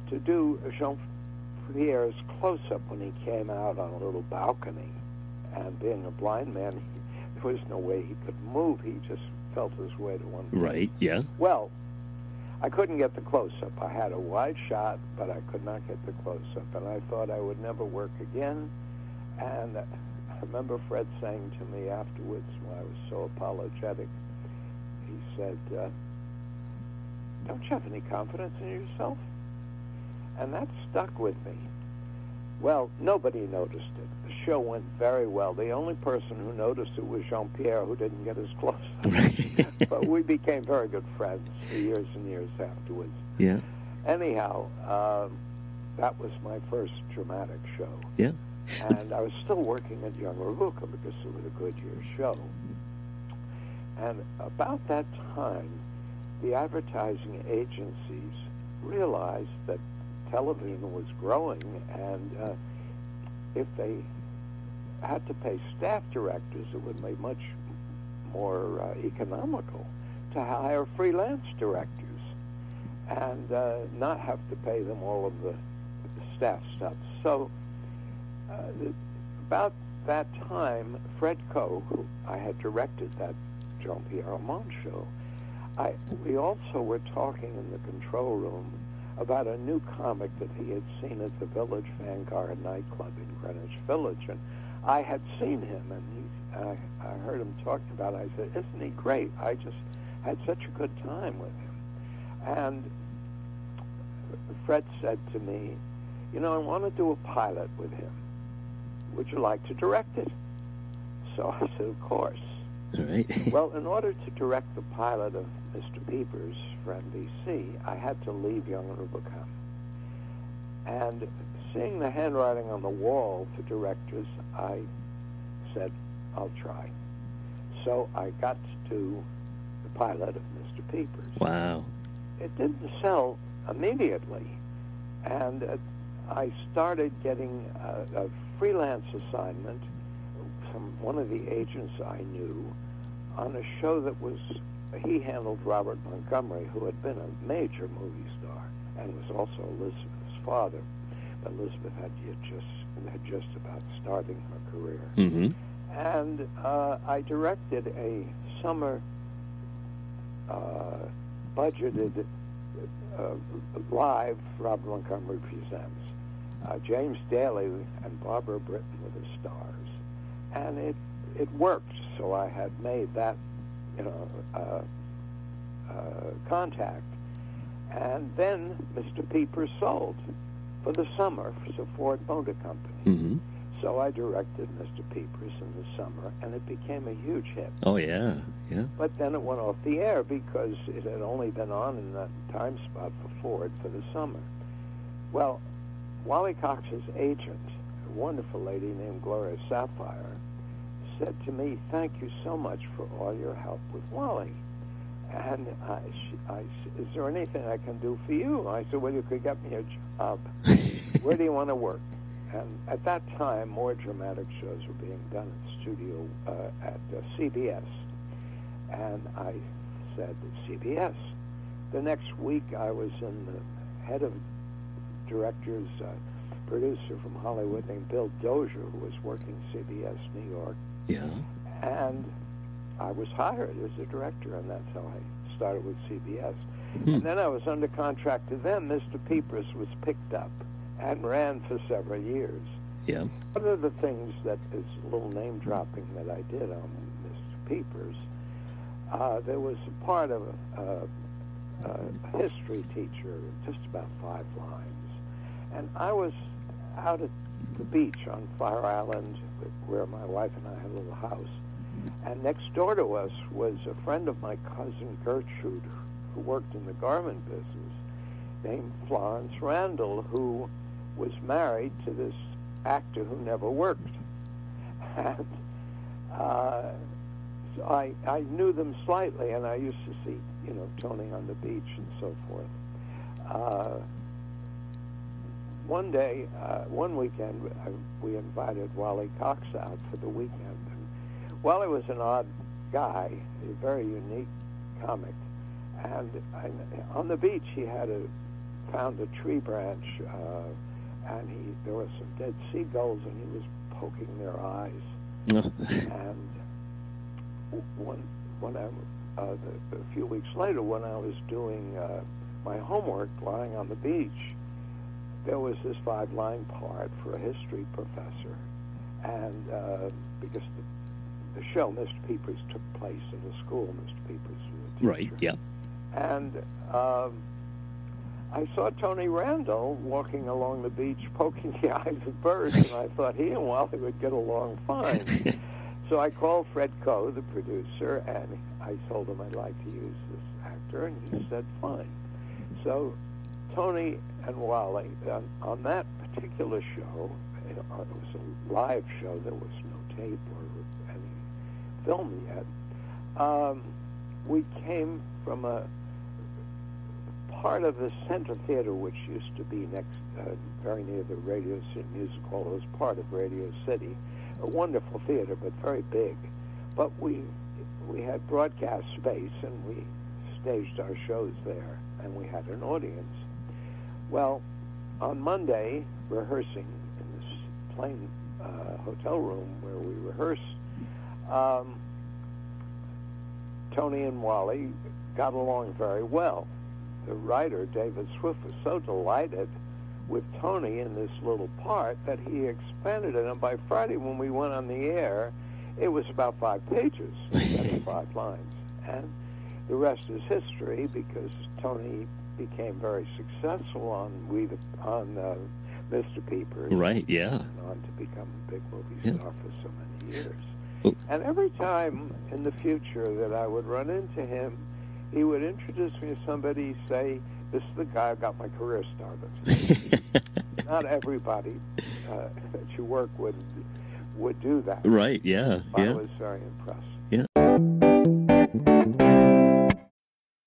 to do Jean-Pierre's close-up when he came out on a little balcony. And being a blind man, there was no way he could move. He just felt his way to one place. Right, yeah. Well, I couldn't get the close-up. I had a wide shot, but I could not get the close-up. And I thought I would never work again. And I remember Fred saying to me afterwards, when I was so apologetic, he said, don't you have any confidence in yourself? And that stuck with me. Well, nobody noticed it. The show went very well. The only person who noticed it was Jean-Pierre, who didn't get as close. But we became very good friends for years and years afterwards. Yeah. Anyhow, that was my first dramatic show. Yeah. And I was still working at Young Rebecca because it was a Goodyear show. And about that time, the advertising agencies realized that television was growing, and if they had to pay staff directors, it would be much more economical to hire freelance directors and not have to pay them all of the staff stuff. So about that time, Fred Coe, who I had directed that Jean-Pierre Armand show, we also were talking in the control room about a new comic that he had seen at the Village Vanguard nightclub in Greenwich Village. And I had seen him, and I heard him talked about it. I said, isn't he great? I just had such a good time with him. And Fred said to me, you know, I want to do a pilot with him. Would you like to direct it? So I said, of course. All right. Well, in order to direct the pilot of Mr. Peepers for NBC, I had to leave Young and Rubicon. And seeing the handwriting on the wall for directors, I said, I'll try. So I got to do the pilot of Mr. Peepers. Wow. It didn't sell immediately. And I started getting a freelance assignment from one of the agents I knew on a show that was, he handled Robert Montgomery, who had been a major movie star and was also Elizabeth's father. But Elizabeth had just about starting her career. Mm-hmm. And I directed a summer budgeted live Robert Montgomery Presents. James Daly and Barbara Britton were the stars. And it worked, so I had made that, you know, contact. And then Mr. Peepers sold for the summer for Ford Motor Company. Mm-hmm. So I directed Mr. Peepers in the summer, and it became a huge hit. Oh, yeah, yeah. But then it went off the air because it had only been on in that time spot for Ford for the summer. Well, Wally Cox's agent, a wonderful lady named Gloria Sapphire, said to me, thank you so much for all your help with Wally. And I said, is there anything I can do for you? I said, well, you could get me a job. Where do you want to work? And at that time, more dramatic shows were being done at studio at CBS. And I said, CBS. The next week, I was in the head of directors, producer from Hollywood named Bill Dozier, who was working CBS New York. Yeah. And I was hired as a director, and that's how I started with CBS. Mm-hmm. And then I was under contract to them. Mr. Peepers was picked up and ran for several years. Yeah. One of the things that is a little name-dropping that I did on Mr. Peepers, there was a part of a history teacher, just about 5 lines, and I was out at the beach on Fire Island where my wife and I had a little house, and next door to us was a friend of my cousin Gertrude who worked in the garment business named Florence Randall, who was married to this actor who never worked. And so I knew them slightly, and I used to see, you know, Tony on the beach and so forth. One day, one weekend, we invited Wally Cox out for the weekend. And Wally was an odd guy, a very unique comic. And on the beach, he had found a tree branch, and there were some dead seagulls, and he was poking their eyes. And a few weeks later, when I was doing my homework lying on the beach, there was this 5-line part for a history professor, and because the show Mr. Peepers took place in the school, Mr. Peepers was a teacher. Right. Yeah. And I saw Tony Randall walking along the beach, poking the eyes of birds, and I thought he and Wally would get along fine. So I called Fred Coe, the producer, and I told him I'd like to use this actor, and he said, fine. So Tony and Wally, on that particular show, It was a live show. There was no tape or any film yet. We came from a part of the Center Theater, which used to be next, very near the Radio City Music Hall. It was part of Radio City, a wonderful theater, but very big. But we had broadcast space, and we staged our shows there, and we had an audience. Well, on Monday, rehearsing in this plain hotel room where we rehearsed, Tony and Wally got along very well. The writer, David Swift, was so delighted with Tony in this little part that he expanded it. And by Friday, when we went on the air, it was about 5 pages, 75 lines. And the rest is history, because Tony became very successful on Mr. Peepers. Right, yeah. And on to become a big movie star for so many years. Oh. And every time in the future that I would run into him, he would introduce me to somebody, say, this is the guy who got my career started. Not everybody that you work with would do that. Right, yeah. I was very impressed. Yeah.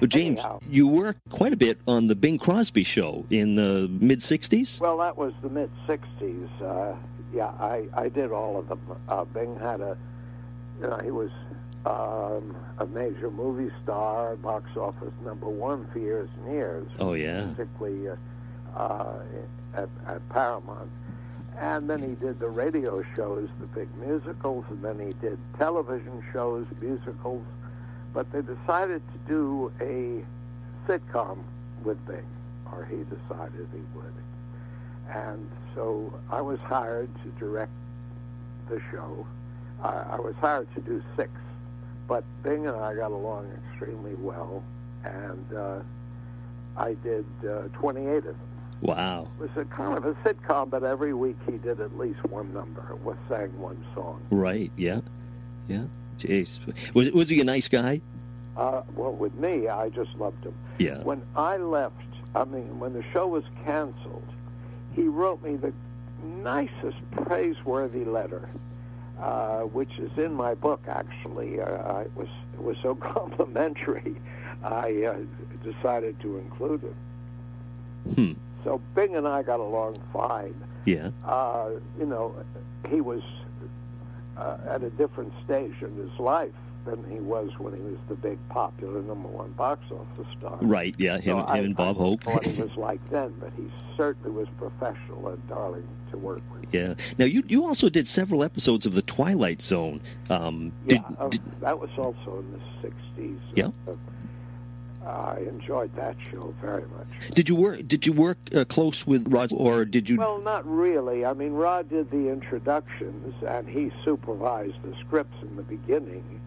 Well, James, you worked quite a bit on The Bing Crosby Show in the mid-'60s? Well, that was the mid-'60s. Yeah, I did all of them. Bing had a, you know, he was a major movie star, box office #1 for years and years. Oh, yeah. Particularly at Paramount. And then he did the radio shows, the big musicals, and then he did television shows, musicals. But they decided to do a sitcom with Bing, or he decided he would. And so I was hired to direct the show. I was hired to do 6, but Bing and I got along extremely well, and I did 28 of them. Wow. It was a kind of a sitcom, but every week he did at least one number, sang one song. Right, yeah. Yeah. Jeez. Was he a nice guy? Well, with me, I just loved him. Yeah. When I left, I mean, when the show was canceled, he wrote me the nicest praiseworthy letter, which is in my book, actually. It was so complimentary, I decided to include it. Hmm. So Bing and I got along fine. Yeah. You know, he was at a different stage in his life than he was when he was the big popular #1 box office star. Right, yeah, him and Bob Hope. I thought he was like then, but he certainly was professional and darling to work with. Yeah. Now, you also did several episodes of The Twilight Zone. That was also in the 60s. Yeah. I enjoyed that show very much. Did you work close with Rod, or did you? Well, not really. I mean, Rod did the introductions, and he supervised the scripts in the beginning.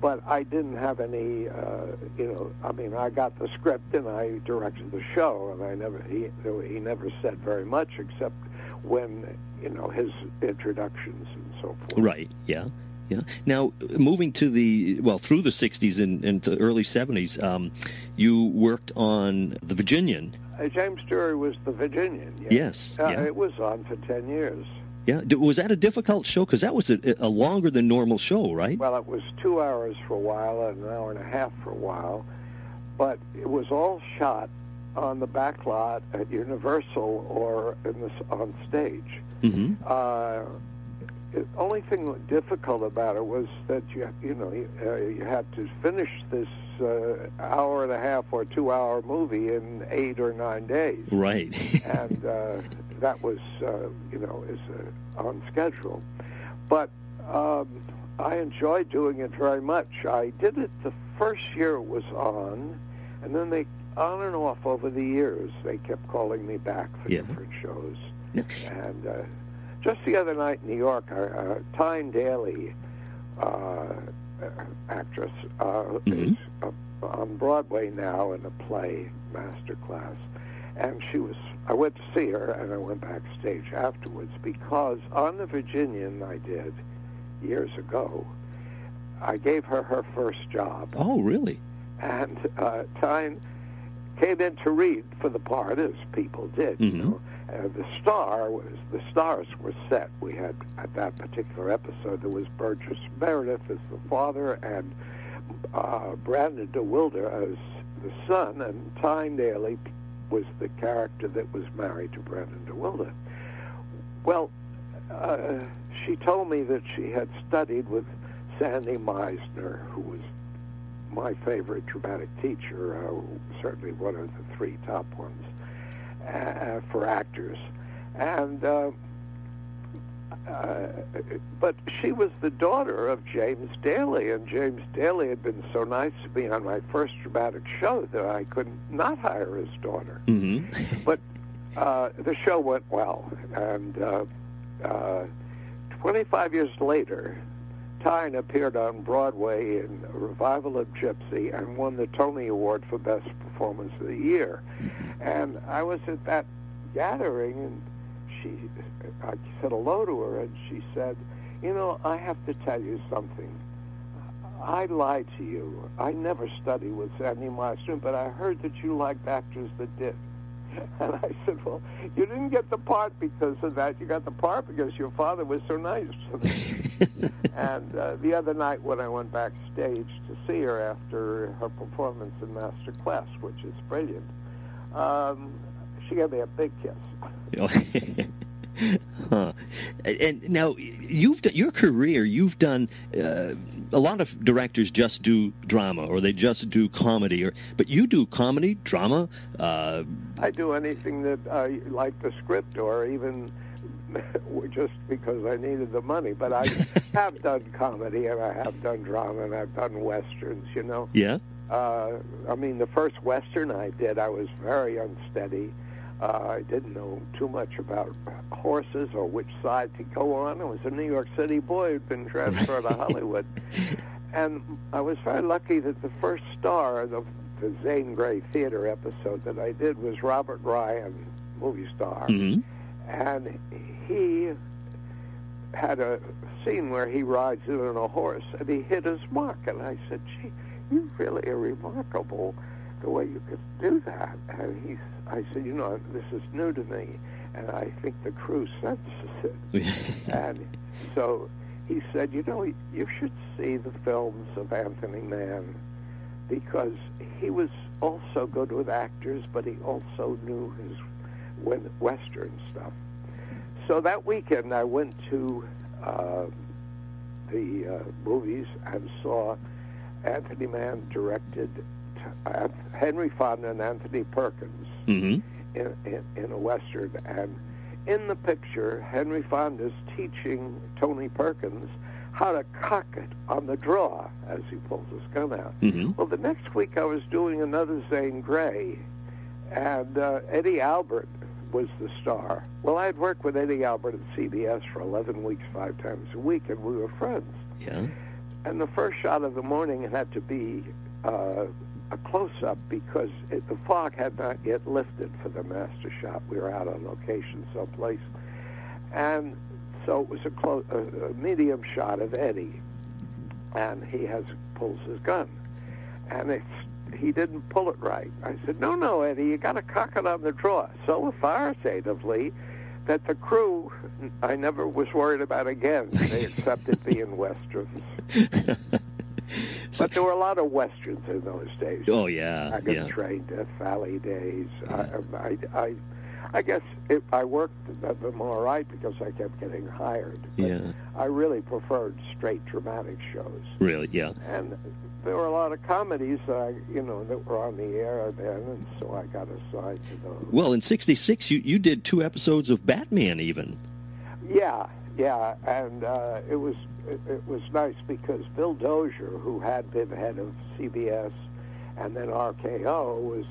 But I didn't have any, I mean, I got the script and I directed the show, and I never he never said very much except when his introductions and so forth. Right. Yeah. Yeah. Now, moving to through the 60s and the early 70s, you worked on The Virginian. James Dury was The Virginian. Yes. It was on for 10 years. Yeah. Was that a difficult show? Because that was a longer than normal show, right? Well, it was 2 hours for a while and an hour and a half for a while. But it was all shot on the back lot at Universal or on stage. Mm-hmm. The only thing difficult about it was that you had to finish this hour and a half or 2 hour movie in 8 or 9 days. Right. And that was is on schedule, but I enjoyed doing it very much. I did it the first year it was on, and then they on and off over the years. They kept calling me back for different shows. And just the other night in New York, Tyne Daly, actress, is on Broadway now in a play, Masterclass. And she was, I went to see her, and I went backstage afterwards, because on The Virginian I did years ago, I gave her her first job. Oh, really? And Tyne came in to read for the part, as people did, you know. The stars were set. We had, at that particular episode, there was Burgess Meredith as the father, and Brandon DeWilder as the son, and Tyne Daly was the character that was married to Brandon DeWilder. Well, she told me that she had studied with Sandy Meisner, who was my favorite dramatic teacher, certainly one of the three top ones for actors. And but she was the daughter of James Daly, and James Daly had been so nice to me on my first dramatic show that I could not hire his daughter. But the show went well, and 25 years later, Tyne appeared on Broadway in a revival of Gypsy and won the Tony Award for Best Performance of the Year. And I was at that gathering, and I said hello to her, and she said, you know, I have to tell you something. I lied to you. I never studied with Sandy Meisner, but I heard that you liked actors that did. And I said, well, you didn't get the part because of that. You got the part because your father was so nice to me. And the other night when I went backstage to see her after her performance in Masterclass, which is brilliant, she gave me a big kiss. And now, your career, you've done a lot of directors just do drama, or they just do comedy, but you do comedy, drama. I do anything that I like the script, or even just because I needed the money. But I have done comedy, and I have done drama, and I've done westerns, you know. Yeah. I mean, the first western I did, I was very unsteady. I didn't know too much about horses or which side to go on. I was a New York City boy who'd been transferred to Hollywood. And I was very lucky that the first star of the Zane Grey Theater episode that I did was Robert Ryan, movie star. And he had a scene where he rides in on a horse, and he hit his mark. And I said, gee, you really are remarkable the way you could do that. And he said, I said, you know, this is new to me, and I think the crew senses it. And so he said, you know, you should see the films of Anthony Mann, because he was also good with actors, but he also knew his Western stuff. So that weekend I went to the movies and saw Anthony Mann directed Henry Fonda and Anthony Perkins in a Western. And in the picture, Henry Fonda's teaching Tony Perkins how to cock it on the draw as he pulls his gun out. Well, the next week I was doing another Zane Grey, and Eddie Albert was the star. Well, I had worked with Eddie Albert at CBS for 11 weeks, 5 times a week, and we were friends. And the first shot of the morning had to be a close-up, because the fog had not yet lifted for the master shot. We were out on location someplace. And so it was a medium shot of Eddie, and he pulls his gun. And he didn't pull it right. I said, no, Eddie, you got to cock it on the draw. So authoritatively that the crew, I never was worried about again. They accepted being Westerns. But there were a lot of Westerns in those days. Oh, yeah. I got trained at Death Valley days. Yeah. I guess I worked them all right because I kept getting hired. But I really preferred straight dramatic shows. Really, yeah. And there were a lot of comedies that were on the air then, and so I got assigned to those. Well, in 1966, you did 2 episodes of Batman, even. Yeah, and it was nice because Bill Dozier, who had been head of CBS and then RKO, was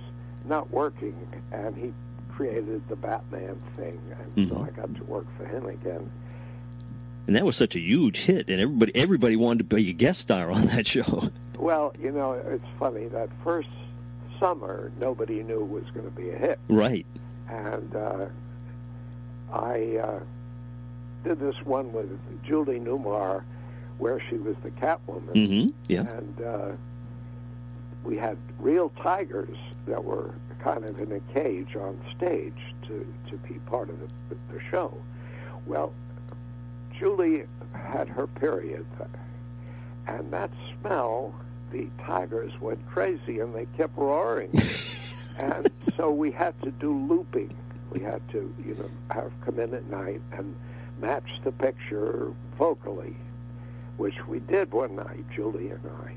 not working, and he created the Batman thing, and so I got to work for him again. And that was such a huge hit, and everybody wanted to be a guest star on that show. Well, you know, it's funny. That first summer, nobody knew it was going to be a hit. Right. And I did this one with Julie Newmar, where she was the Catwoman. And we had real tigers that were kind of in a cage on stage to be part of the show. Well, Julie had her period, and that smell, the tigers went crazy, and they kept roaring. And so we had to do looping. We had to, you know, have come in at night and match the picture vocally, which we did one night, Julie and I.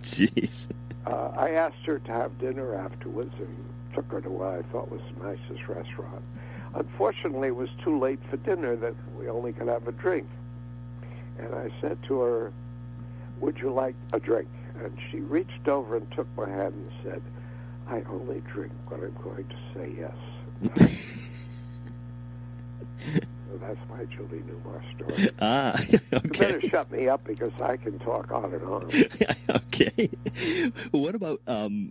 Jeez. I asked her to have dinner afterwards and took her to what I thought was the nicest restaurant. Unfortunately, it was too late for dinner, that we only could have a drink. And I said to her, "Would you like a drink?" And she reached over and took my hand and said, "I only drink when I'm going to say yes." So that's my Julie Newmar story. Okay. You better shut me up, because I can talk on and on. Okay. What about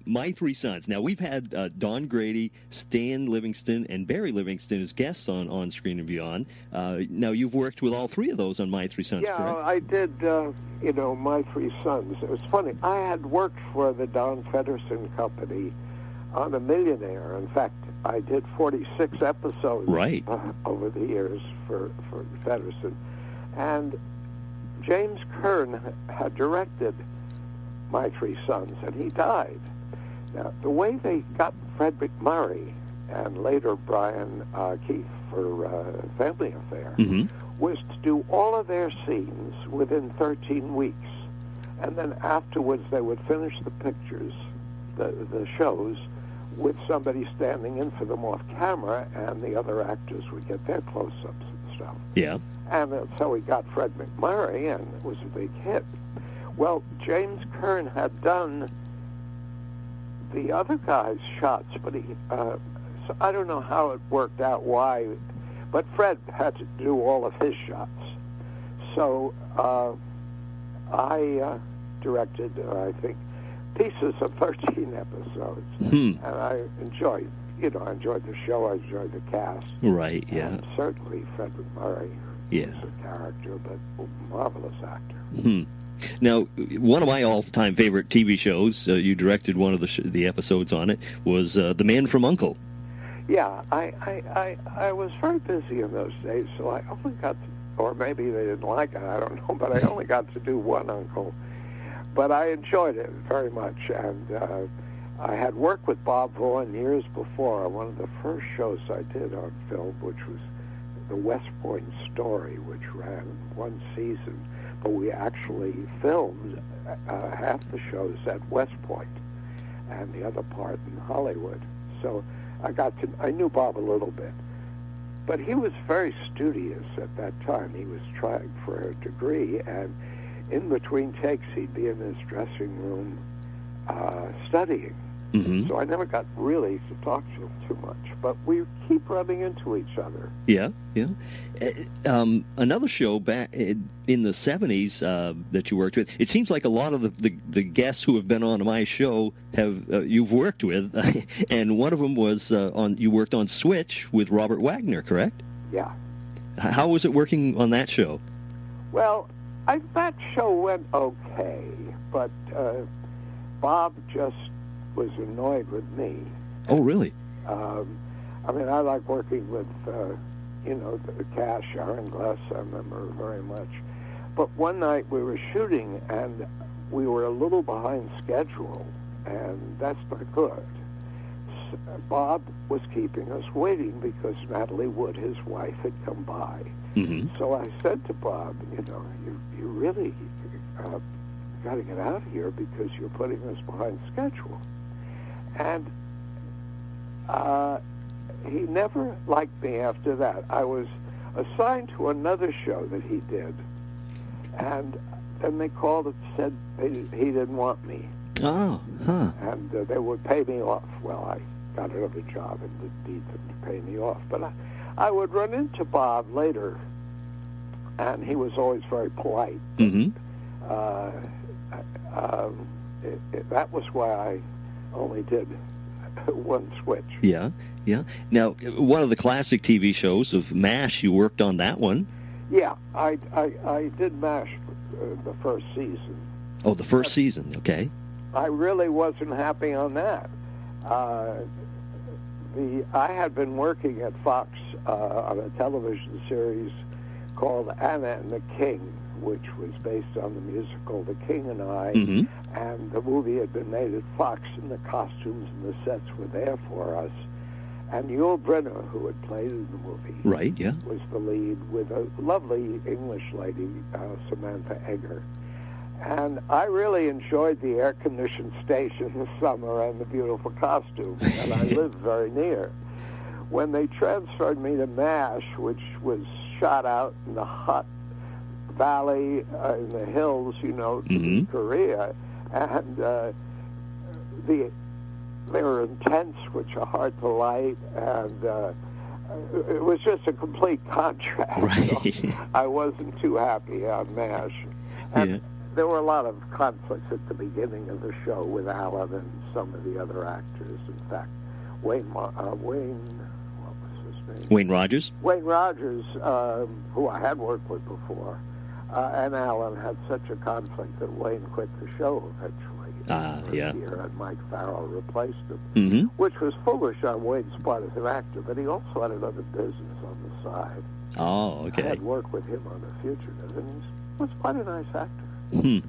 my three sons? Now, we've had Don Grady, Stan Livingston, and Barry Livingston as guests on Screen and Beyond. Now, you've worked with all three of those on My Three Sons, correct? Yeah, I did, you know, My Three Sons. It was funny. I had worked for the Don Feddersen Company on A Millionaire. In fact, I did 46 episodes over the years for Feddersen. And James Kern had directed My Three Sons, and he died. Now, the way they got Fred McMurray and later Brian Keith for Family Affair was to do all of their scenes within 13 weeks. And then afterwards, they would finish the pictures, the shows, with somebody standing in for them off camera, and the other actors would get their close-ups and stuff. Yeah. And so we got Fred McMurray, and it was a big hit. Well, James Kern had done the other guy's shots, but he, so I don't know how it worked out, why, but Fred had to do all of his shots. So I directed, I think, pieces of 13 episodes, and I enjoyed, you know, I enjoyed the show, I enjoyed the cast. Right, yeah. And certainly Fred McMurray is a character, but a marvelous actor. Now, one of my all-time favorite TV shows, you directed one of the episodes on it, was The Man from U.N.C.L.E. Yeah, I was very busy in those days, so I only got to, or maybe they didn't like it, I don't know, but I only got to do one Uncle. But I enjoyed it very much, and I had worked with Bob Vaughn years before on one of the first shows I did on film, which was The West Point Story, which ran one season. But we actually filmed half the shows at West Point and the other part in Hollywood. So I knew Bob a little bit. But he was very studious at that time. He was trying for a degree, and in between takes, he'd be in his dressing room studying. So I never got really to talk to him too much. But we keep rubbing into each other. Yeah, yeah. Another show back in the 70s that you worked with, it seems like a lot of the guests who have been on my show have you've worked with. And one of them was you worked on Switch with Robert Wagner, correct? Yeah. How was it working on that show? Well, that show went okay, but Bob just was annoyed with me. Oh, really? I mean, I like working with, you know, the Cash, Aaron Glass, I remember very much. But one night we were shooting, and we were a little behind schedule, and that's not good. So Bob was keeping us waiting because Natalie Wood, his wife, had come by. So I said to Bob, you know, you really got to get out of here because you're putting us behind schedule. And he never liked me after that. I was assigned to another show that he did, and then they called and said he didn't want me. Oh, huh. And they would pay me off. Well, I got another job and did need them to pay me off. But I would run into Bob later, and he was always very polite. Mm-hmm. That was why I only did one switch. Yeah, yeah. Now, one of the classic TV shows of MASH, you worked on that one. Yeah, I did MASH the first season. Oh, the first season, okay. I really wasn't happy on that. I had been working at Fox on a television series called Anna and the King, which was based on the musical The King and I, mm-hmm. and the movie had been made at Fox, and the costumes and the sets were there for us. And Yul Brynner, who had played in the movie, right, yeah. was the lead, with a lovely English lady, Samantha Egger. And I really enjoyed the air-conditioned station this summer and the beautiful costumes, and I lived very near. When they transferred me to MASH, which was shot out in the hot valley, in the hills, you know, mm-hmm. Korea, and they were intense, which are hard to light, and it was just a complete contrast. Right. So I wasn't too happy on MASH. And yeah. There were a lot of conflicts at the beginning of the show with Alan and some of the other actors. In fact, Wayne Rogers? Wayne Rogers, who I had worked with before, and Alan had such a conflict that Wayne quit the show eventually. Yeah. And Mike Farrell replaced him, mm-hmm. which was foolish on Wayne's part as an actor, but he also had another business on the side. Oh, okay. I had worked with him on The Fugitive, and he was quite a nice actor. Hmm.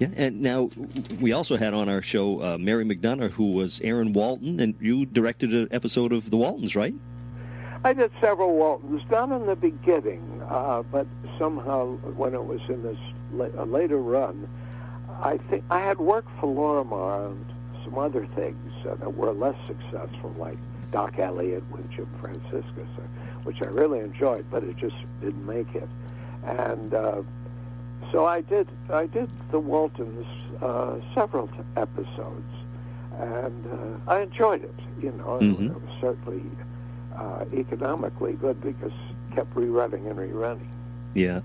Yeah, and now we also had on our show Mary McDonough, who was Aaron Walton, and you directed an episode of The Waltons, right? I did several Waltons, not in the beginning, but somehow when it was in this later run, I think I had worked for Lorimar on some other things that were less successful, like Doc Elliott with Jim Franciscus, which I really enjoyed, but it just didn't make it. And so I did The Waltons several episodes, and I enjoyed it. You know, mm-hmm. It was certainly economically good because it kept rerunning and rerunning. Yeah,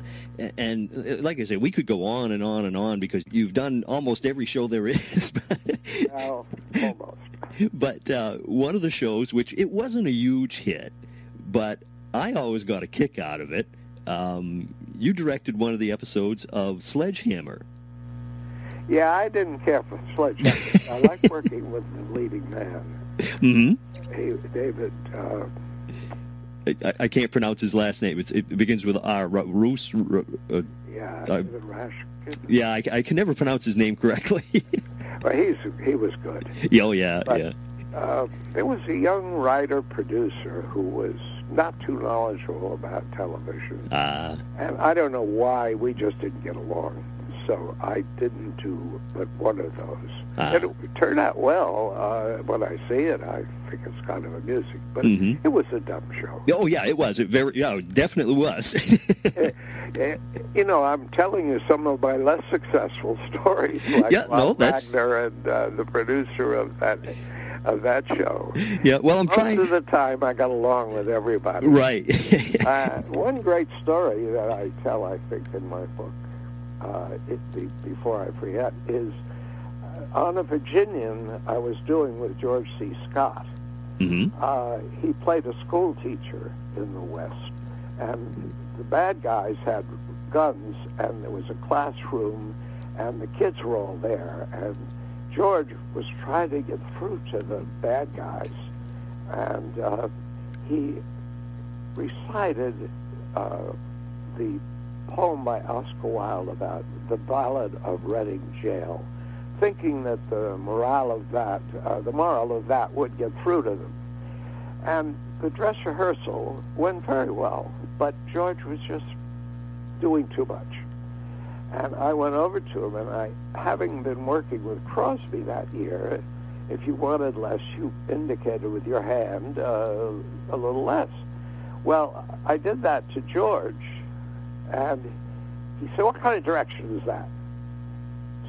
and like I said, we could go on and on and on because you've done almost every show there is. Well, almost. But one of the shows, which it wasn't a huge hit, but I always got a kick out of it. You directed one of the episodes of Sledgehammer. Yeah, I didn't care for Sledgehammer. I liked working with the leading man. Mm-hmm. David... I can't pronounce his last name. It begins with R. Roos. Yeah, David Rash. Yeah, I can never pronounce his name correctly. Well, he was good. Oh, yeah, but, yeah. There was a young writer-producer who was not too knowledgeable about television. And I don't know why, we just didn't get along. So I didn't do but one of those. And it turned out well. When I see it, I think it's kind of amusing. But mm-hmm. It was a dumb show. Oh, yeah, it was. It definitely was. You know, I'm telling you some of my less successful stories, like Wagner and the producer of that... of that show. Yeah, well, I'm trying... Most of the time, I got along with everybody. Right. One great story that I tell, I think, in my book, Before I Forget, is on a Virginian I was doing with George C. Scott. Mm-hmm. He played a school teacher in the West, and the bad guys had guns, and there was a classroom, and the kids were all there, and George was trying to get through to the bad guys, and he recited the poem by Oscar Wilde about the Ballad of Reading Jail, thinking that the moral of that would get through to them. And the dress rehearsal went very well, but George was just doing too much. And I went over to him, and having been working with Crosby that year, if you wanted less, you indicated with your hand a little less. Well, I did that to George, and he said, "What kind of direction is that?"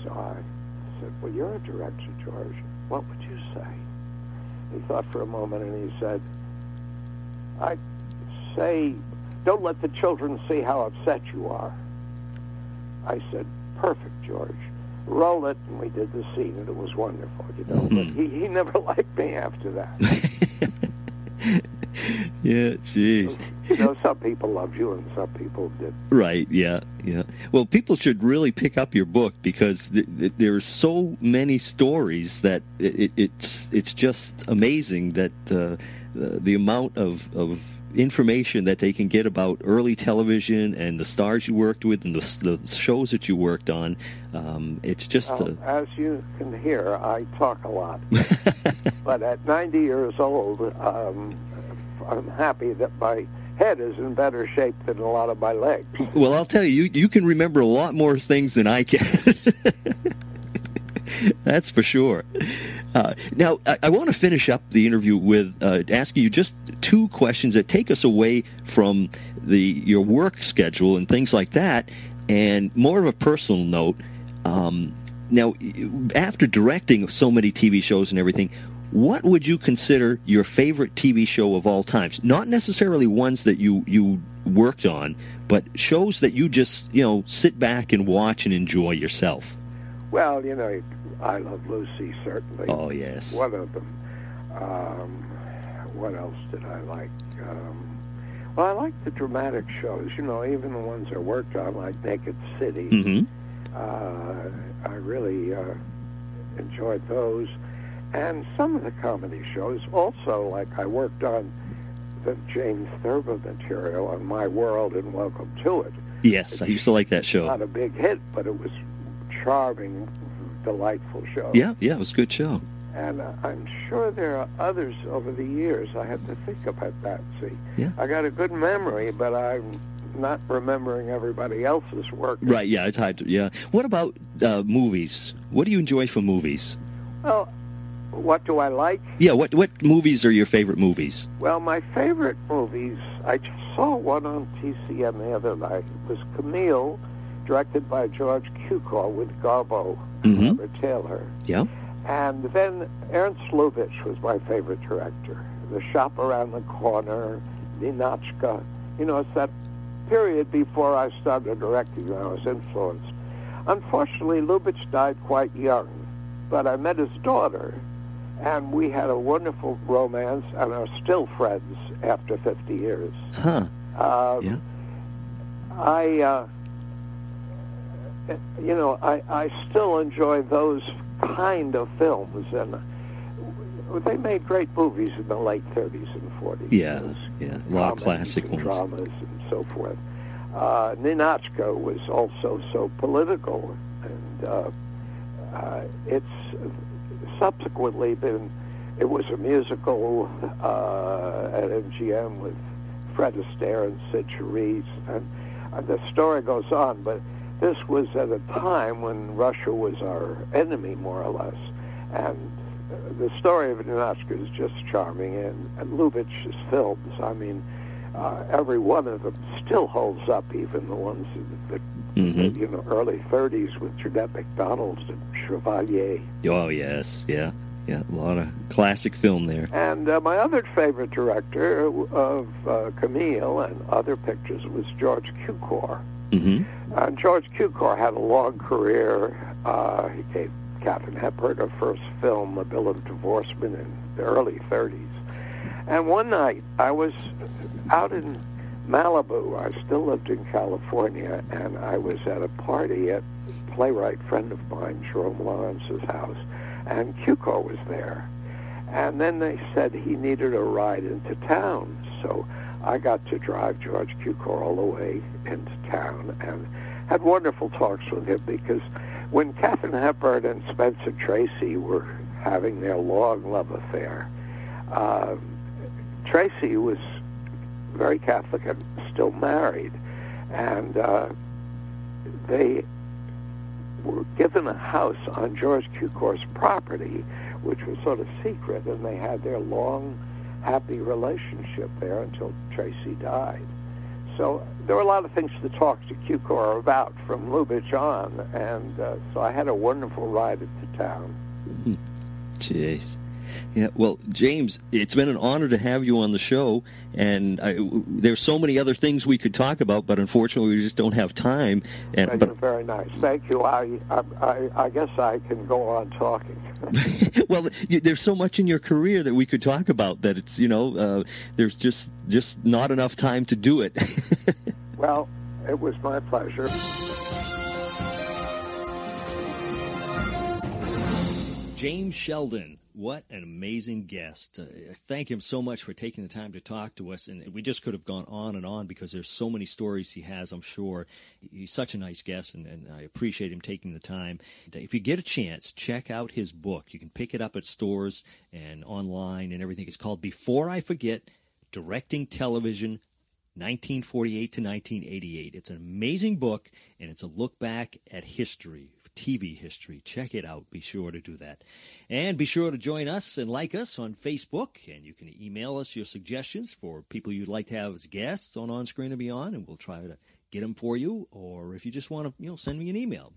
So I said, well, you're a director, George. What would you say? He thought for a moment, and he said, I'd say, don't let the children see how upset you are. I said, perfect, George. Roll it, and we did the scene, and it was wonderful, you know. Mm-hmm. But he never liked me after that. Yeah, jeez. You know, some people loved you and some people didn't. Right, yeah, yeah. Well, people should really pick up your book because there are so many stories that it's just amazing that the amount of information that they can get about early television and the stars you worked with and the shows that you worked on. It's just... as you can hear, I talk a lot. But at 90 years old... I'm happy that my head is in better shape than a lot of my legs. Well, I'll tell you, you can remember a lot more things than I can. That's for sure. Now, I want to finish up the interview with asking you just two questions that take us away from your work schedule and things like that, and more of a personal note. Now, after directing so many TV shows and everything, what would you consider your favorite TV show of all times? Not necessarily ones that you worked on, but shows that you just, sit back and watch and enjoy yourself. Well, I Love Lucy, certainly. Oh, yes. One of them. What else did I like? Well, I like the dramatic shows, even the ones I worked on, like Naked City. Mm-hmm. I really enjoyed those. And some of the comedy shows also, like I worked on the James Thurber material on My World and Welcome to It. Yes, I used to like that show. Not a big hit, but it was charming, delightful show. Yeah, it was a good show. And I'm sure there are others over the years. I have to think about that, see. Yeah. I got a good memory, but I'm not remembering everybody else's work. Right, yeah, it's hard to, yeah. What about movies? What do you enjoy from movies? Well... what do I like? Yeah, what movies are your favorite movies? Well, my favorite movies, I just saw one on TCM the other night. It was Camille, directed by George Cukor with Garbo and Robert Taylor. Yeah. And then Ernst Lubitsch was my favorite director. The Shop Around the Corner, Ninotchka. It's that period before I started directing when I was influenced. Unfortunately, Lubitsch died quite young, but I met his daughter, and we had a wonderful romance and are still friends after 50 years. Huh. Yeah. I still enjoy those kind of films, and they made great movies in the late 30s and 40s. Yeah, yeah, a lot of classic ones. Dramas and so forth. Ninotchka was also so political, and it's... subsequently it was a musical at MGM with Fred Astaire and Sid Charisse, and the story goes on, but this was at a time when Russia was our enemy, more or less, and the story of Ninotchka is just charming, and Lubitsch's films, every one of them still holds up, even the ones in the early 30s with Jeanette MacDonald and Chevalier. Oh, yes, yeah, a lot of classic film there. And my other favorite director of Camille and other pictures was George Cukor. Mm-hmm. And George Cukor had a long career. He gave Katharine Hepburn her first film, The Bill of Divorcement, in the early 30s. And one night, I was out in Malibu. I still lived in California, and I was at a party at a playwright friend of mine, Jerome Lawrence's house, and Cukor was there. And then they said he needed a ride into town, so I got to drive George Cukor all the way into town and had wonderful talks with him, because when Katharine Hepburn and Spencer Tracy were having their long love affair, Tracy was very Catholic and still married, and they were given a house on George Cukor's property, which was sort of secret, and they had their long, happy relationship there until Tracy died. So there were a lot of things to talk to QCOR about from Lubitsch on, and so I had a wonderful ride into town. Jeez. Yeah, well, James, it's been an honor to have you on the show, and there's so many other things we could talk about, but unfortunately we just don't have time. You're very nice. Thank you. I guess I can go on talking. Well, there's so much in your career that we could talk about that it's, there's just not enough time to do it. Well, it was my pleasure. James Sheldon. What an amazing guest. Thank him so much for taking the time to talk to us. And we just could have gone on and on because there's so many stories he has, I'm sure. He's such a nice guest, and I appreciate him taking the time. If you get a chance, check out his book. You can pick it up at stores and online and everything. It's called Before I Forget, Directing Television, 1948 to 1988. It's an amazing book, and it's a look back at history. TV history. Check it out. Be sure to do that. And be sure to join us and like us on Facebook. And you can email us your suggestions for people you'd like to have as guests on Screen and Beyond, and we'll try to get them for you. Or if you just want to, send me an email.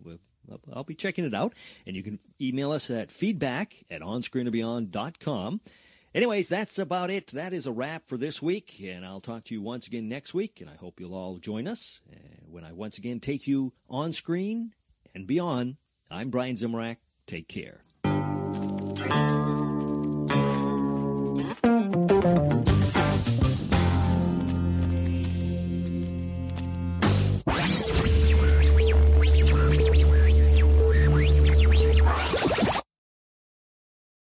I'll be checking it out. And you can email us at feedback@onscreenandbeyond.com. Anyways, that's about it. That is a wrap for this week, and I'll talk to you once again next week, and I hope you'll all join us when I once again take you on screen and beyond. I'm Brian Zemrak. Take care.